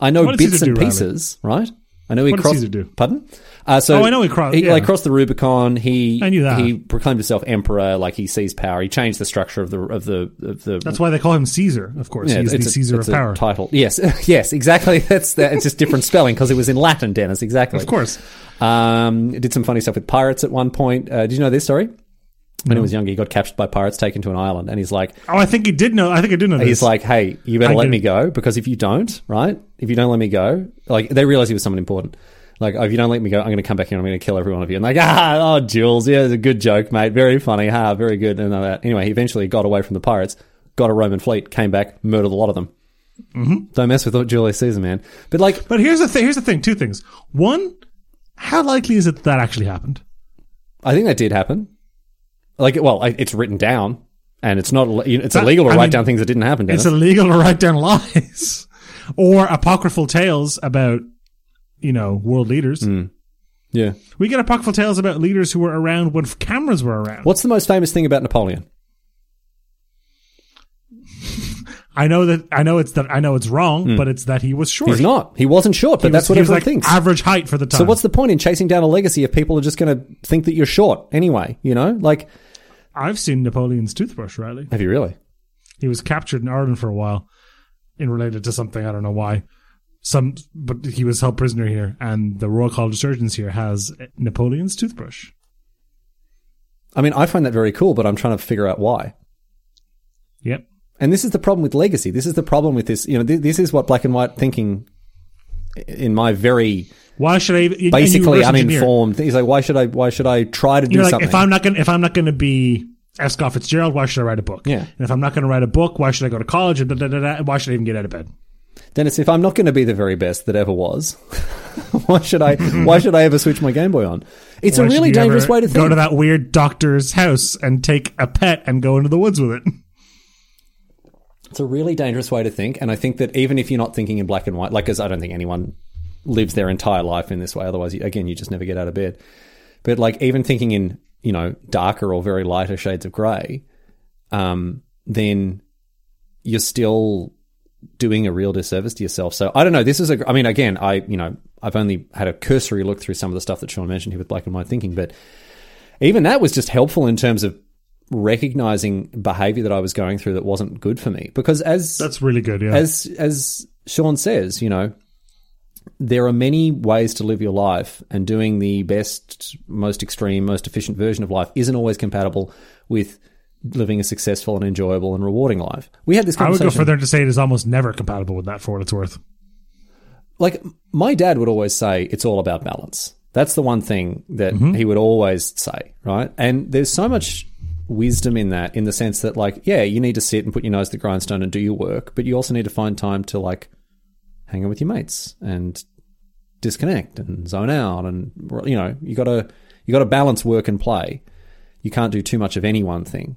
I know what bits Caesar and do, pieces, Riley? Right? I know he what crossed. Caesar do? Pardon? Uh, so oh, I know he crossed. He, yeah. like, crossed the Rubicon. He I knew that. He proclaimed himself emperor. Like, he seized power. He changed the structure of the of the of the. That's why they call him Caesar. Of course, yeah, he's the a, Caesar of power title. Yes, yes, exactly. That's that. It's just different spelling because it was in Latin, Dennis. Exactly. Of course. Um, did some funny stuff with pirates at one point. Uh, did you know this story? When no. he was younger, he got captured by pirates, taken to an island, and he's like... Oh, I think he did know. I think I did know this. He's like, hey, you better I let did. me go, because if you don't, right? If you don't let me go... Like, they realized he was someone important. Like, oh, if you don't let me go, I'm going to come back here and I'm going to kill every one of you. And like, ah, oh, Jules, yeah, it's a good joke, mate. Very funny, ha, ah, very good, and all that. Anyway, he eventually got away from the pirates, got a Roman fleet, came back, murdered a lot of them. Mm-hmm. Don't mess with Julius Caesar, man. But like... But here's the thing, here's the thing, two things. One, how likely is it that that actually happened? I think that did happen. Like, well, it's written down, and it's not. It's that, illegal to I write mean, down things that didn't happen. Dennis. It's illegal to write down lies or apocryphal tales about, you know, world leaders. Mm. Yeah, we get apocryphal tales about leaders who were around when cameras were around. What's the most famous thing about Napoleon? I know that I know it's that I know it's wrong, mm. but it's that he was short. He's not. He wasn't short, but he that's was, what everyone like thinks. Average height for the time. So what's the point in chasing down a legacy if people are just going to think that you're short anyway? You know, like I've seen Napoleon's toothbrush, Riley. Have you really? He was captured in Ireland for a while, in related to something I don't know why. Some, but he was held prisoner here, and the Royal College of Surgeons here has Napoleon's toothbrush. I mean, I find that very cool, but I'm trying to figure out why. Yep. And this is the problem with legacy. This is the problem with this. You know, th- this is what black and white thinking, in my very why should I basically uninformed. He's like, why should I? Why should I try to do You're like, something? If I'm not going, if I'm not going to be F. Scott Fitzgerald, why should I write a book? Yeah. And if I'm not going to write a book, why should I go to college? And da, da, da, da, why should I even get out of bed? Dennis, if I'm not going to be the very best that ever was, why should I? Why should I ever switch my Game Boy on? It's why a really dangerous way to think. Go to that weird doctor's house and take a pet and go into the woods with it. It's a really dangerous way to think, and I think that even if you're not thinking in black and white, like, because I don't think anyone lives their entire life in this way. Otherwise, again, you just never get out of bed. But like, even thinking in, you know, darker or very lighter shades of grey, um, then you're still doing a real disservice to yourself. So I don't know. This is a. I mean, again, I you know, I've only had a cursory look through some of the stuff that Sean mentioned here with black and white thinking, but even that was just helpful in terms of recognizing behavior that I was going through that wasn't good for me, because as that's really good, yeah. As as Sean says, you know, there are many ways to live your life, and doing the best, most extreme, most efficient version of life isn't always compatible with living a successful and enjoyable and rewarding life. We had this conversation. I would go further to say it is almost never compatible with that, for what it's worth. Like, my dad would always say, it's all about balance. That's the one thing that mm-hmm. he would always say, right? And there's so much wisdom in that, in the sense that, like, yeah, you need to sit and put your nose to the grindstone and do your work, but you also need to find time to, like, hang out with your mates and disconnect and zone out, and, you know, you gotta you gotta balance work and play. You can't do too much of any one thing.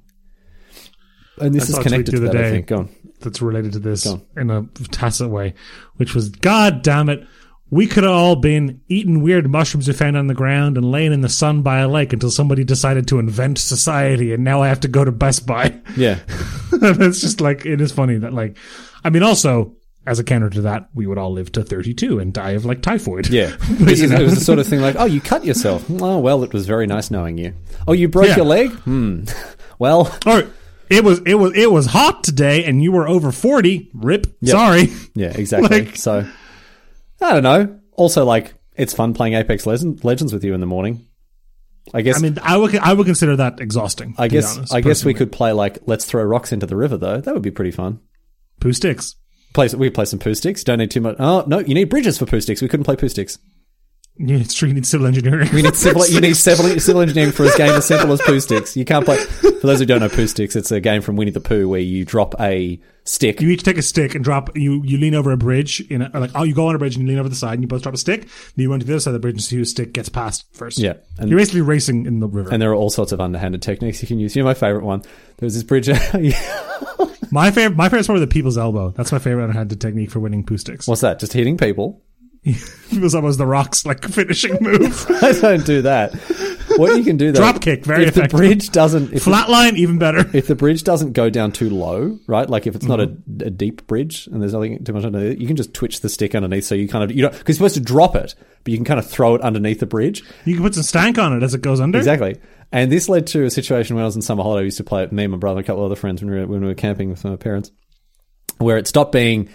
And this is connected to that, I think. Go on. That's related to this in a tacit way, which was, god damn it, we could have all been eating weird mushrooms we found on the ground and laying in the sun by a lake until somebody decided to invent society, and now I have to go to Best Buy. Yeah. It's just like, it is funny that, like, I mean, also, as a counter to that, we would all live to thirty-two and die of, like, typhoid. Yeah. This is, it was the sort of thing like, oh, you cut yourself. Oh, well, it was very nice knowing you. Oh, you broke yeah. your leg? Hmm. Well. All right. It was it was, it was hot today and you were over forty. Rip. Yep. Sorry. Yeah, exactly. Like, so. I don't know. Also, like, it's fun playing Apex Legends with you in the morning. I guess. I mean, I would I would consider that exhausting. I guess. Honest, I guess personally. We could play, like, let's throw rocks into the river, though. That would be pretty fun. Poo sticks. Play. We play some poo sticks. Don't need too much. Oh no, you need bridges for poo sticks. We couldn't play poo sticks. Yeah, it's true. You need civil engineering. We need civil. You need civil, civil engineering for a game as simple as poo sticks. You can't play. For those who don't know poo sticks, it's a game from Winnie the Pooh where you drop a stick. You each take a stick and drop. You, you lean over a bridge in a, or like oh you go on a bridge and you lean over the side and you both drop a stick. Then you run to the other side of the bridge and see whose stick gets past first. Yeah, and you're basically racing in the river. And there are all sorts of underhanded techniques you can use. You know my favorite one. There was this bridge. my favorite. My favorite is probably the people's elbow. That's my favorite underhanded technique for winning poo sticks. What's that? Just hitting people. It was almost the Rock's like finishing move. I don't do that. What you can do though, drop kick, very if effective. The bridge doesn't if flatline, it, even better. If the bridge doesn't go down too low, right? Like if it's not mm-hmm. a, a deep bridge and there's nothing too much underneath, you can just twitch the stick underneath. So you kind of you don't because you're supposed to drop it, but you can kind of throw it underneath the bridge. You can put some stank on it as it goes under. Exactly. And this led to a situation when I was on summer holiday. We used to play it with me, my brother, and a couple of other friends when we were, when we were camping with my parents, where it stopped being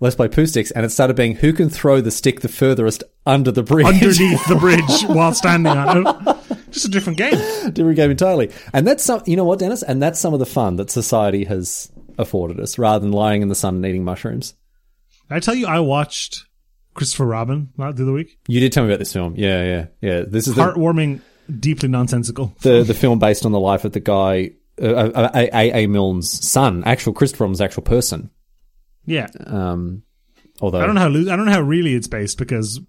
let's play poo sticks, and it started being who can throw the stick the furthest under the bridge, underneath the bridge while standing on it. Just a different game, different game entirely. And that's some, you know what, Dennis, and that's some of the fun that society has afforded us, rather than lying in the sun and eating mushrooms. Did I tell you I watched Christopher Robin the other week? You did tell me about this film. Yeah, yeah, yeah. This is heartwarming, the, deeply nonsensical. The the film based on the life of the guy, uh, A A Milne's son, actual Christopher Robin's actual person. Yeah. Um, although I don't know how I don't know how really it's based because,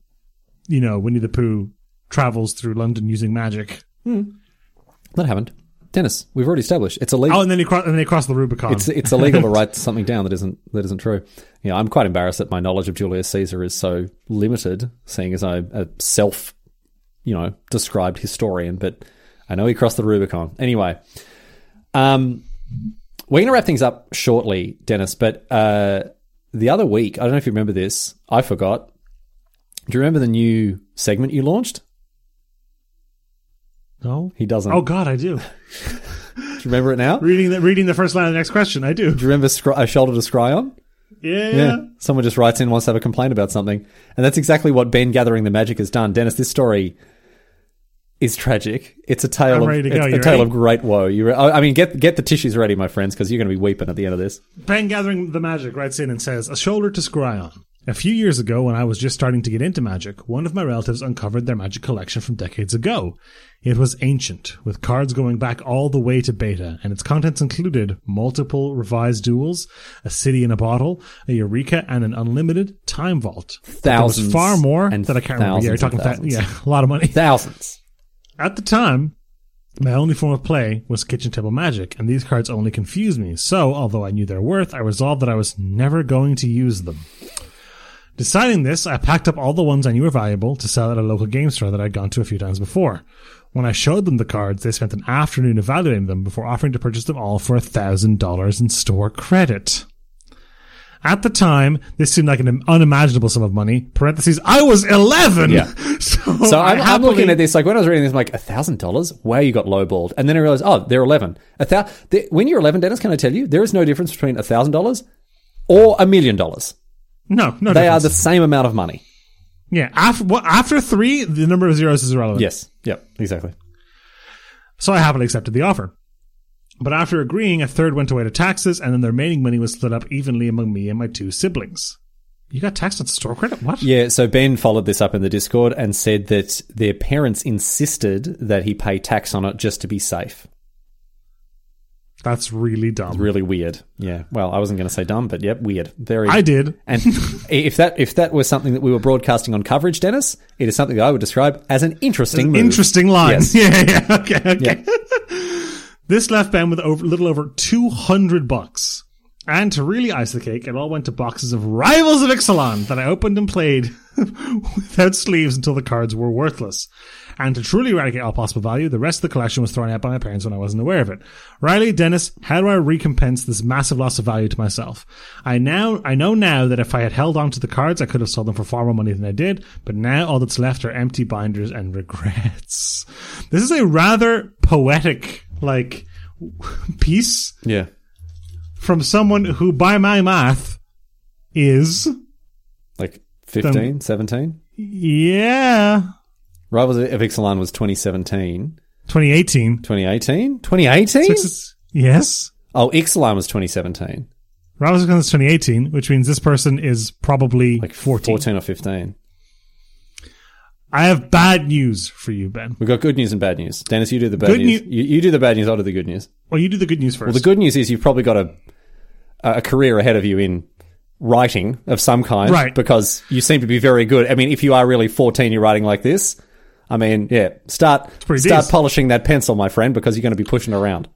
you know, Winnie the Pooh travels through London using magic. Hmm. That happened, Dennis. We've already established it's illegal. Oh, and then he cro- and then he crossed the Rubicon. It's it's illegal to write something down that isn't that isn't true. Yeah, you know, I'm quite embarrassed that my knowledge of Julius Caesar is so limited, seeing as I'm a self, you know, described historian. But I know he crossed the Rubicon anyway. Um. We're going to wrap things up shortly, Dennis, but uh, the other week, I don't know if you remember this, I forgot. Do you remember the new segment you launched? No. He doesn't. Oh, God, I do. Do you remember it now? Reading the, reading the first line of the next question, I do. Do you remember scry- A Shoulder to Scry On? Yeah. yeah. Someone just writes in, wants to have a complaint about something, and that's exactly what Ben Gathering the Magic has done. Dennis, this story is tragic. It's a tale of it's a tale ready? of great woe. You, re- I mean, get get the tissues ready, my friends, because you're going to be weeping at the end of this. Ben Gathering the Magic writes in and says, "A shoulder to scry on. A few years ago, when I was just starting to get into magic, one of my relatives uncovered their magic collection from decades ago. It was ancient, with cards going back all the way to beta, and its contents included multiple revised duels, a city in a bottle, a eureka, and an unlimited time vault. Thousands. There was far more and that I can't remember. Yeah, you're talking thousands. Th- yeah, a lot of money. Thousands." At the time, my only form of play was kitchen table magic, and these cards only confused me. So, although I knew their worth, I resolved that I was never going to use them. Deciding this, I packed up all the ones I knew were valuable to sell at a local game store that I'd gone to a few times before. When I showed them the cards, they spent an afternoon evaluating them before offering to purchase them all for one thousand dollars in store credit. At the time, this seemed like an unimaginable sum of money. Parentheses, I was eleven. Yeah. So, so I'm, happily- I'm looking at this, like when I was reading this, I'm like, one thousand dollars? Wow, you got lowballed. And then I realized, oh, they're eleven. A thou- they- when you're eleven, Dennis, can I tell you, there is no difference between one thousand dollars or a million dollars. No, no They difference. Are the same amount of money. Yeah. After, well, after three, the number of zeros is irrelevant. Yes. Yep, exactly. So I happily accepted the offer. But after agreeing, a third went away to taxes, and then the remaining money was split up evenly among me and my two siblings. You got taxed on store credit? What? Yeah, so Ben followed this up in the Discord and said that their parents insisted that he pay tax on it just to be safe. That's really dumb. It's really weird. Yeah. Well, I wasn't going to say dumb, but yep, weird. Very. I did. And if that if that were something that we were broadcasting on coverage, Dennis, it is something that I would describe as an interesting an interesting line. Yes. Yeah, yeah. Okay, okay. Yeah. This left Ben with a little over two hundred bucks. And to really ice the cake, it all went to boxes of Rivals of Ixalan that I opened and played without sleeves until the cards were worthless. And to truly eradicate all possible value, the rest of the collection was thrown out by my parents when I wasn't aware of it. Riley, Dennis, how do I recompense this massive loss of value to myself? I now I know now that if I had held on to the cards, I could have sold them for far more money than I did, but now all that's left are empty binders and regrets. This is a rather poetic, like, piece. Yeah. From someone who, by my math, is... Like fifteen, seventeen? Yeah. Rivals of Ixalan was twenty seventeen. twenty eighteen. twenty eighteen? twenty eighteen? Six, yes. Oh, Ixalan was twenty seventeen. Rivals of Ixalan was twenty eighteen, which means this person is probably like fourteen. fourteen or fifteen. I have bad news for you, Ben. We've got good news and bad news. Dennis, you do the bad good news. New- you, you do the bad news, I'll do the good news. Well, you do the good news first. Well, the good news is you've probably got a a career ahead of you in writing of some kind. Right. Because you seem to be very good. I mean, if you are really fourteen, you're writing like this. I mean, yeah, start start decent. Polishing that pencil, my friend, because you're going to be pushing around.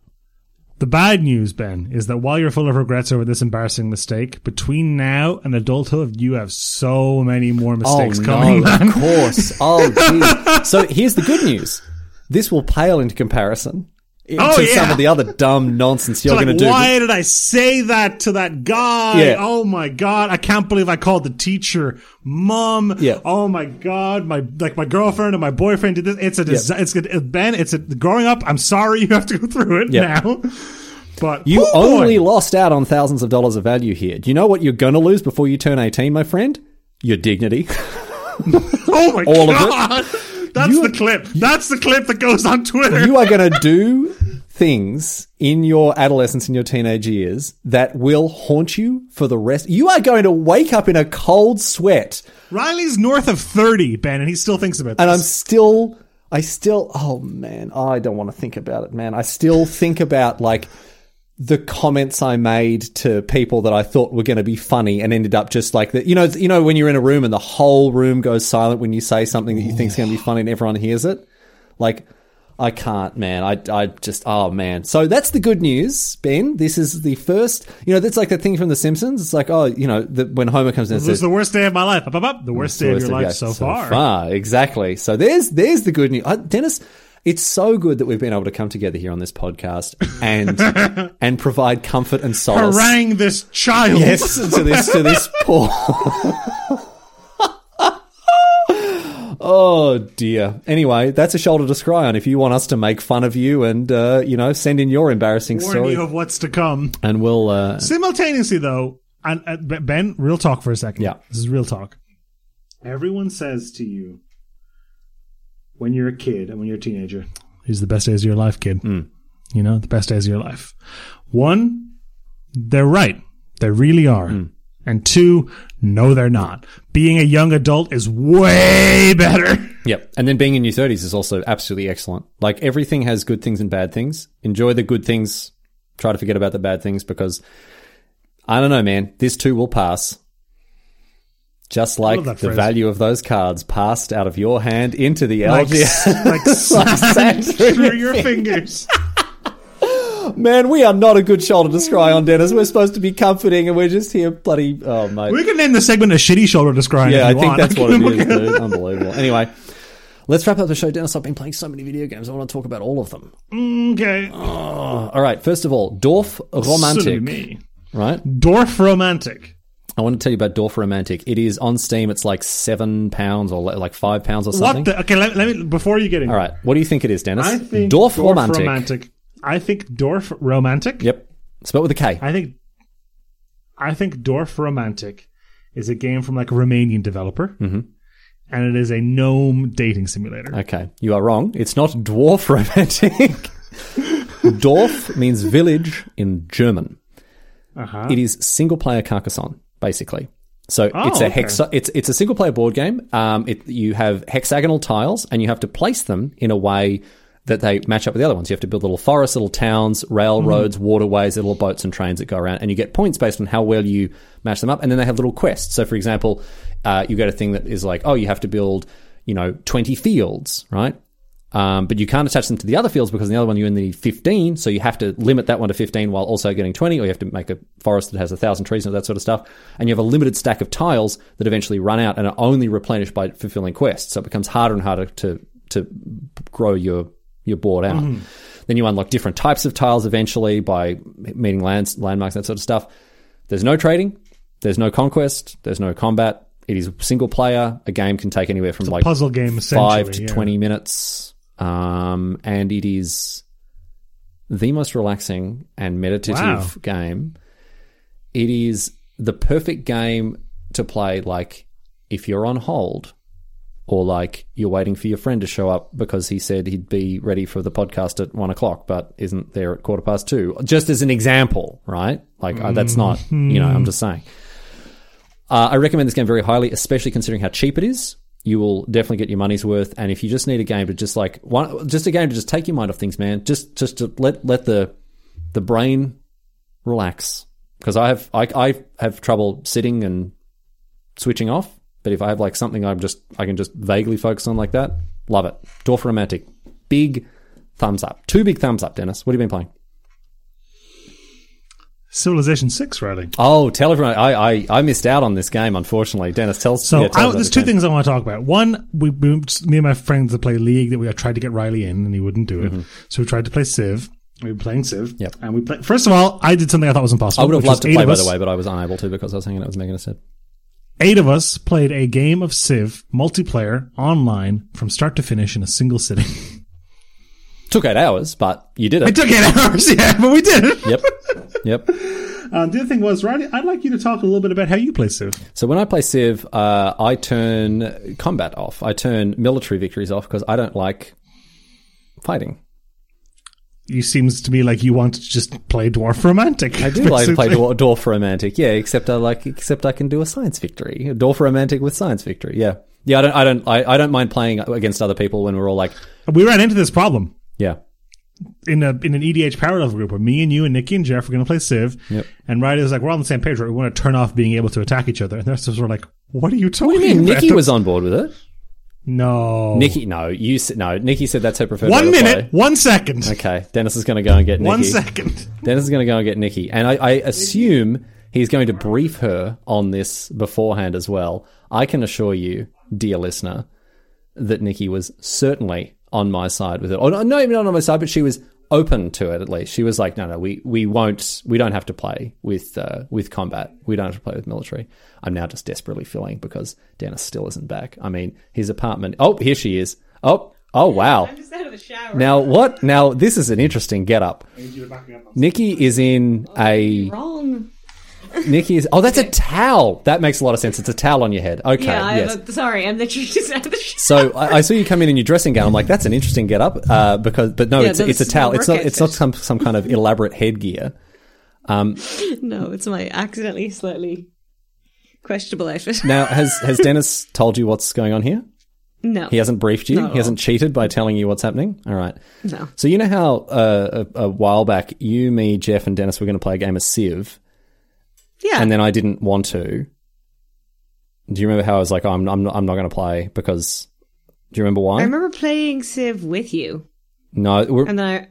The bad news, Ben, is that while you're full of regrets over this embarrassing mistake, between now and adulthood, you have so many more mistakes oh, coming. No, of course. Oh, geez. So here's the good news. This will pale into comparison oh, to yeah. some of the other dumb nonsense you're so, like, going to do. Why did I say that to that guy? Yeah. Oh, my God. I can't believe I called the teacher mom. Yeah. Oh, my God. My like my girlfriend and my boyfriend did this. It's a des- yeah. It's good. Ben, it's a, growing up, I'm sorry you have to go through it yeah. now. But you oh only boy. lost out on thousands of dollars of value here. Do you know what you're going to lose before you turn eighteen, my friend? Your dignity. Oh, my All God. Of it. That's you the are, clip. That's the clip that goes on Twitter. You are going to do things in your adolescence, in your teenage years, that will haunt you for the rest. You are going to wake up in a cold sweat. Riley's north of thirty, Ben, and he still thinks about this. And I'm still... I still... Oh, man. Oh, I don't want to think about it, man. I still think about, like... the comments I made to people that I thought were going to be funny and ended up just like that. You know, you know when you're in a room and the whole room goes silent when you say something that you think is going to be funny and everyone hears it? Like, I can't, man. I, I just, oh, man. So that's the good news, Ben. This is the first, you know, that's like that thing from The Simpsons. It's like, oh, you know, the, when Homer comes in and says... This is the worst day of my life. Up, up, up. The worst day of your life so far. So far, exactly. So there's there's the good news. Uh, Dennis... It's so good that we've been able to come together here on this podcast and and provide comfort and solace. Harangue this child. Yes, to this to this poor. Oh, dear. Anyway, that's a shoulder to scry on if you want us to make fun of you and, uh, you know, send in your embarrassing Warn story. Warn you of what's to come. And we'll... Uh, simultaneously, though, and uh, Ben, real talk for a second. Yeah. This is real talk. Everyone says to you, when you're a kid and when you're a teenager, these are the best days of your life, kid. Mm. You know, the best days of your life. One, they're right. They really are. Mm. And two, no, they're not. Being a young adult is way better. Yep. And then being in your thirties is also absolutely excellent. Like, everything has good things and bad things. Enjoy the good things. Try to forget about the bad things because, I don't know, man, this too will pass. Just like the phrase. Value of those cards passed out of your hand into the L G S. Like, like sand through your fingers. Man, we are not a good shoulder to scry on, Dennis. We're supposed to be comforting and we're just here bloody... Oh, mate. We can name the segment a shitty shoulder to scry on. Yeah, I think want. that's what it is, dude. Unbelievable. Anyway, let's wrap up the show, Dennis. I've been playing so many video games. I want to talk about all of them. Okay. Oh, all right, first of all, Dorf Romantik. Right? Dorf Romantik. I want to tell you about Dorf Romantik. It is on Steam. It's like seven pounds or like five pounds or something. What the, okay, let, let me before you get in. All right, what do you think it is, Dennis? I think Dorf, Dorf Romantik. Romantik. I think Dorf Romantik. Yep, spelled with a K. I think. I think Dorf Romantik is a game from like a Romanian developer, mm-hmm. and it is a gnome dating simulator. Okay, you are wrong. It's not Dwarf Romantik. Dorf means village in German. Uh-huh. It is single player Carcassonne. Basically, so oh, it's a hexa. Okay. It's it's a single player board game. Um, it you have hexagonal tiles, and you have to place them in a way that they match up with the other ones. You have to build little forests, little towns, railroads, mm. waterways, little boats and trains that go around, and you get points based on how well you match them up. And then they have little quests. So, for example, uh, you get a thing that is like, oh, you have to build, you know, twenty fields, right? Um, but you can't attach them to the other fields because in the other one you only need fifteen, so you have to limit that one to fifteen while also getting twenty, or you have to make a forest that has one thousand trees and all that sort of stuff. And you have a limited stack of tiles that eventually run out and are only replenished by fulfilling quests, so it becomes harder and harder to to grow your, your board out. Mm. Then you unlock different types of tiles eventually by meeting lands, landmarks, that sort of stuff. There's no trading, there's no conquest, there's no combat. It is single player. A game can take anywhere from like puzzle game, five to yeah. twenty minutes. Um, and it is the most relaxing and meditative wow. game. It is the perfect game to play, like, if you're on hold or, like, you're waiting for your friend to show up because he said he'd be ready for the podcast at one o'clock but isn't there at quarter past two. Just as an example, right? Like, mm-hmm. uh, that's not, you know, I'm just saying. Uh, I recommend this game very highly, especially considering how cheap it is. You will definitely get your money's worth, and if you just need a game to just like one, just a game to just take your mind off things, man. Just just to let let the the brain relax, because I have I I have trouble sitting and switching off. But if I have like something I'm just I can just vaguely focus on like that, love it. Dorf Romantik, big thumbs up, two big thumbs up, Dennis. What have you been playing? Civilization Six, really. Oh, tell everyone. I, I, I missed out on this game, unfortunately. Dennis, tell us. So yeah, tell I, there's the two game. things I want to talk about. One, we, we me and my friends that play League, that we tried to get Riley in, and he wouldn't do it. Mm-hmm. So we tried to play Civ. We were playing Civ. Yep. And we play, first of all, I did something I thought was impossible. I would have loved to play, by the way, but I was unable to because I was hanging out with Megan instead. Eight of us played a game of Civ, multiplayer, online, from start to finish in a single sitting. Took eight hours, but you did it. It took eight hours, yeah, but we did it. Yep, yep. Um, the other thing was, Riley, I'd like you to talk a little bit about how you play Civ. So when I play Civ, uh, I turn combat off. I turn military victories off because I don't like fighting. You seems to me like you want to just play Dwarf Romantic. I do basically. like to play Dwarf, Dwarf Romantic, yeah. Except I like, except I can do a science victory, Dwarf Romantic with science victory, yeah, yeah. I don't, I don't, I, I don't mind playing against other people when we're all like. We ran into this problem. Yeah. In a in an E D H power level group where me and you and Nikki and Jeff were going to play Civ, yep. and Ryder's like, we're all on the same page, right? We want to turn off being able to attack each other, and the rest of us were like, what are you talking about? What do you mean? Nikki was on board with it. No, Nikki. No, you. No, Nikki said that's her preferred. One minute, play. one second. Okay, Dennis is going to go and get Nikki. One second. Dennis is going to go and get Nikki, and I, I assume he's going to brief her on this beforehand as well. I can assure you, dear listener, that Nikki was certainly on my side with it. Or not even on my side, but she was open to it. At least she was like, no, no, we, we won't. We don't have to play with uh, with combat. We don't have to play with military. I'm now just desperately feeling because Dennis still isn't back. I mean, his apartment. Oh, here she is. Oh, oh, wow. I'm just out of the shower. Now what? Now this is an interesting getup. Nikki is in oh, a. Wrong. Nikki is. Oh, that's a towel. That makes a lot of sense. It's a towel on your head. Okay. Yeah. I yes. a, sorry, I'm literally just out of the shower. So I, I saw you come in in your dressing gown. I'm like, that's an interesting getup. Uh, because, but no, yeah, it's it's a towel. It's not. Outfit. It's not some some kind of elaborate headgear. Um. No, it's my accidentally slightly questionable outfit. Now, has has Dennis told you what's going on here? No. He hasn't briefed you? He hasn't cheated by telling you what's happening? All right. No. So you know how uh, a, a while back, you, me, Jeff, and Dennis were going to play a game of Civ. Yeah. And then I didn't want to. Do you remember how I was like, oh, I'm, I'm not, I'm not going to play because... Do you remember why? I remember playing Civ with you. No. We're... And then I...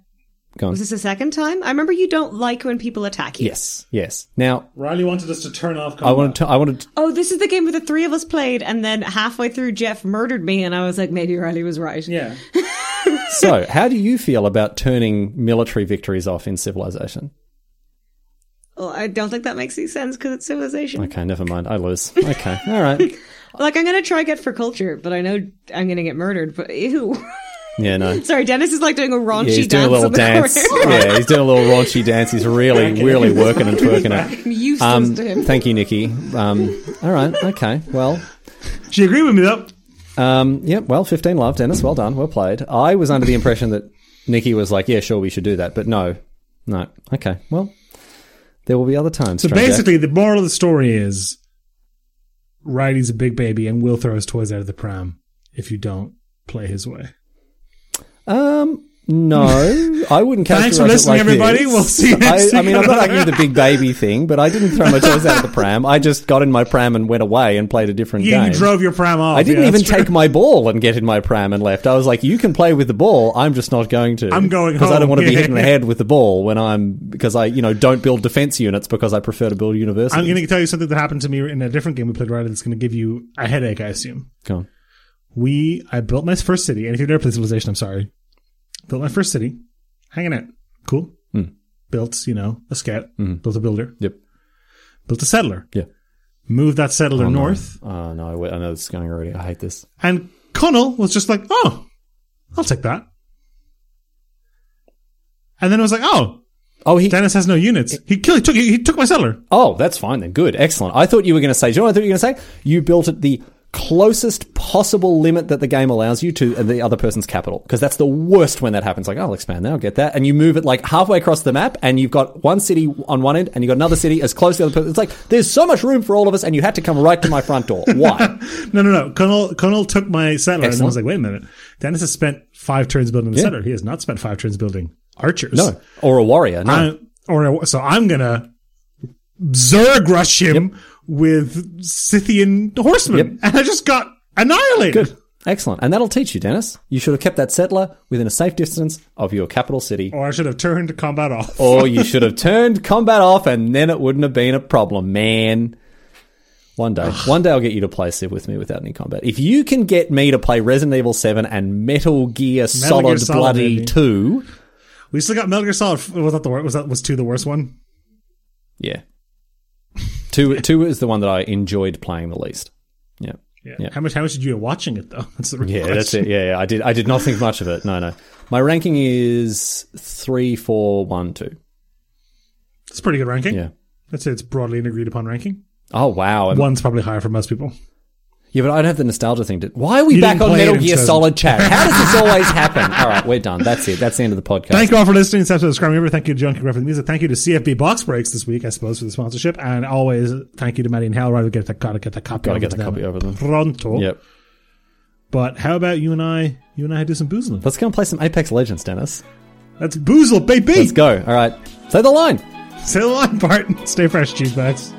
Go on. Was this the second time? I remember you don't like when people attack you. Yes, yes. Now... Riley wanted us to turn off combat. I wanted to... I wanted to... Oh, this is the game where the three of us played and then halfway through Jeff murdered me and I was like, maybe Riley was right. Yeah. So, how do you feel about turning military victories off in Civilization? Well, I don't think that makes any sense because it's Civilization. Okay, never mind. I lose. Okay, all right. Like, I'm going to try get for culture, but I know I'm going to get murdered, but ew. Yeah, no. Sorry, Dennis is like doing a raunchy yeah, he's doing dance. A little dance. Yeah, he's doing a little raunchy dance. He's really, really working and twerking it. I'm useless um, to him. Thank you, Nikki. Um, all right, okay, well. She agreed with me, though. Um, yeah, well, fifteen love, Dennis. Well done. Well played. I was under the impression that Nikki was like, yeah, sure, we should do that, but no. No. Okay, well. There will be other times. So basically, the moral of the story is Riley's a big baby and will throw his toys out of the pram if you don't play his way. Um, no. I wouldn't characterize it like this. Thanks for listening, everybody. We'll see you next time. I mean, I'm not arguing the big baby thing, but I didn't throw my toys out of the pram. I just got in my pram and went away and played a different yeah, game. Yeah, you drove your pram off. I didn't yeah, even true. take my ball and get in my pram and left. I was like, you can play with the ball. I'm just not going to. I'm going home. Because I don't want to yeah, be hit in the yeah. head with the ball when I'm, because I, you know, don't build defense units because I prefer to build universities. I'm going to tell you something that happened to me in a different game we played right that's going to give you a headache, I assume. Go on. We, I built my first city, and if you've never played Civilization, I'm sorry. Built my first city, hanging out, cool. Mm. Built, you know, a scout. Mm. Built a builder. Yep. Built a settler. Yeah. Moved that settler oh, north. No. Oh no! I know this is going already. I hate this. And Connell was just like, "Oh, I'll take that." And then I was like, "Oh, oh, he, Dennis has no units. He, he killed. He took. He, he took my settler." Oh, that's fine then. Good, excellent. I thought you were going to say. Do you know what I thought you were going to say? You built at the closest possible limit that the game allows you to the other person's capital, because that's the worst when that happens. Like, oh, I'll expand that, I'll get that, and you move it like halfway across the map, and you've got one city on one end, and you've got another city as close to the other person. It's like there's so much room for all of us, and you had to come right to my front door. Why? no, no, no. Connell, Connell took my settler, Excellent. and I was like, wait a minute. Dennis has spent five turns building the yeah. settler. He has not spent five turns building archers, no, or a warrior, no, I'm, or a, so I'm gonna Zerg rush him. Yep. With Scythian horsemen, yep. and I just got annihilated. Good. Excellent. And that'll teach you, Dennis. You should have kept that settler within a safe distance of your capital city. Or I should have turned combat off. Or you should have turned combat off, and then it wouldn't have been a problem, man. One day. One day I'll get you to play Civ with me without any combat. If you can get me to play Resident Evil seven and Metal Gear Metal Solid, Gear Solid Bloody maybe. two. We still got Metal Gear Solid. Was that the worst? Was that was two the worst one? Yeah. two two is the one that I enjoyed playing the least. Yeah. Yeah. Yeah. How much? How much did you watching it though? That's the real yeah, question. That's it. Yeah, yeah, I did. I did not think much of it. No, no. My ranking is three, four, one, two. It's a pretty good ranking. Yeah, I'd say it's broadly an agreed upon ranking. Oh wow, one's probably higher for most people. Yeah, but I don't have the nostalgia thing. To, why are we you back on Metal Gear Solid chat? How does this always happen? All right, we're done. That's it. That's the end of the podcast. Thank you all for listening. It's episode of Scry Me a River. Thank you to John Congreve for the music. Thank you to C F B Box Breaks this week, I suppose, for the sponsorship. And always, thank you to Maddie and Hal. Right, we get the, gotta get the copy gotta over get the them. copy over them. Pronto. Yep. But how about you and I, you and I do some boozling? Let's go and play some Apex Legends, Dennis. That's boozle, baby. Let's go. All right. Say the line. Say the line, Barton. Stay fresh, cheese bags.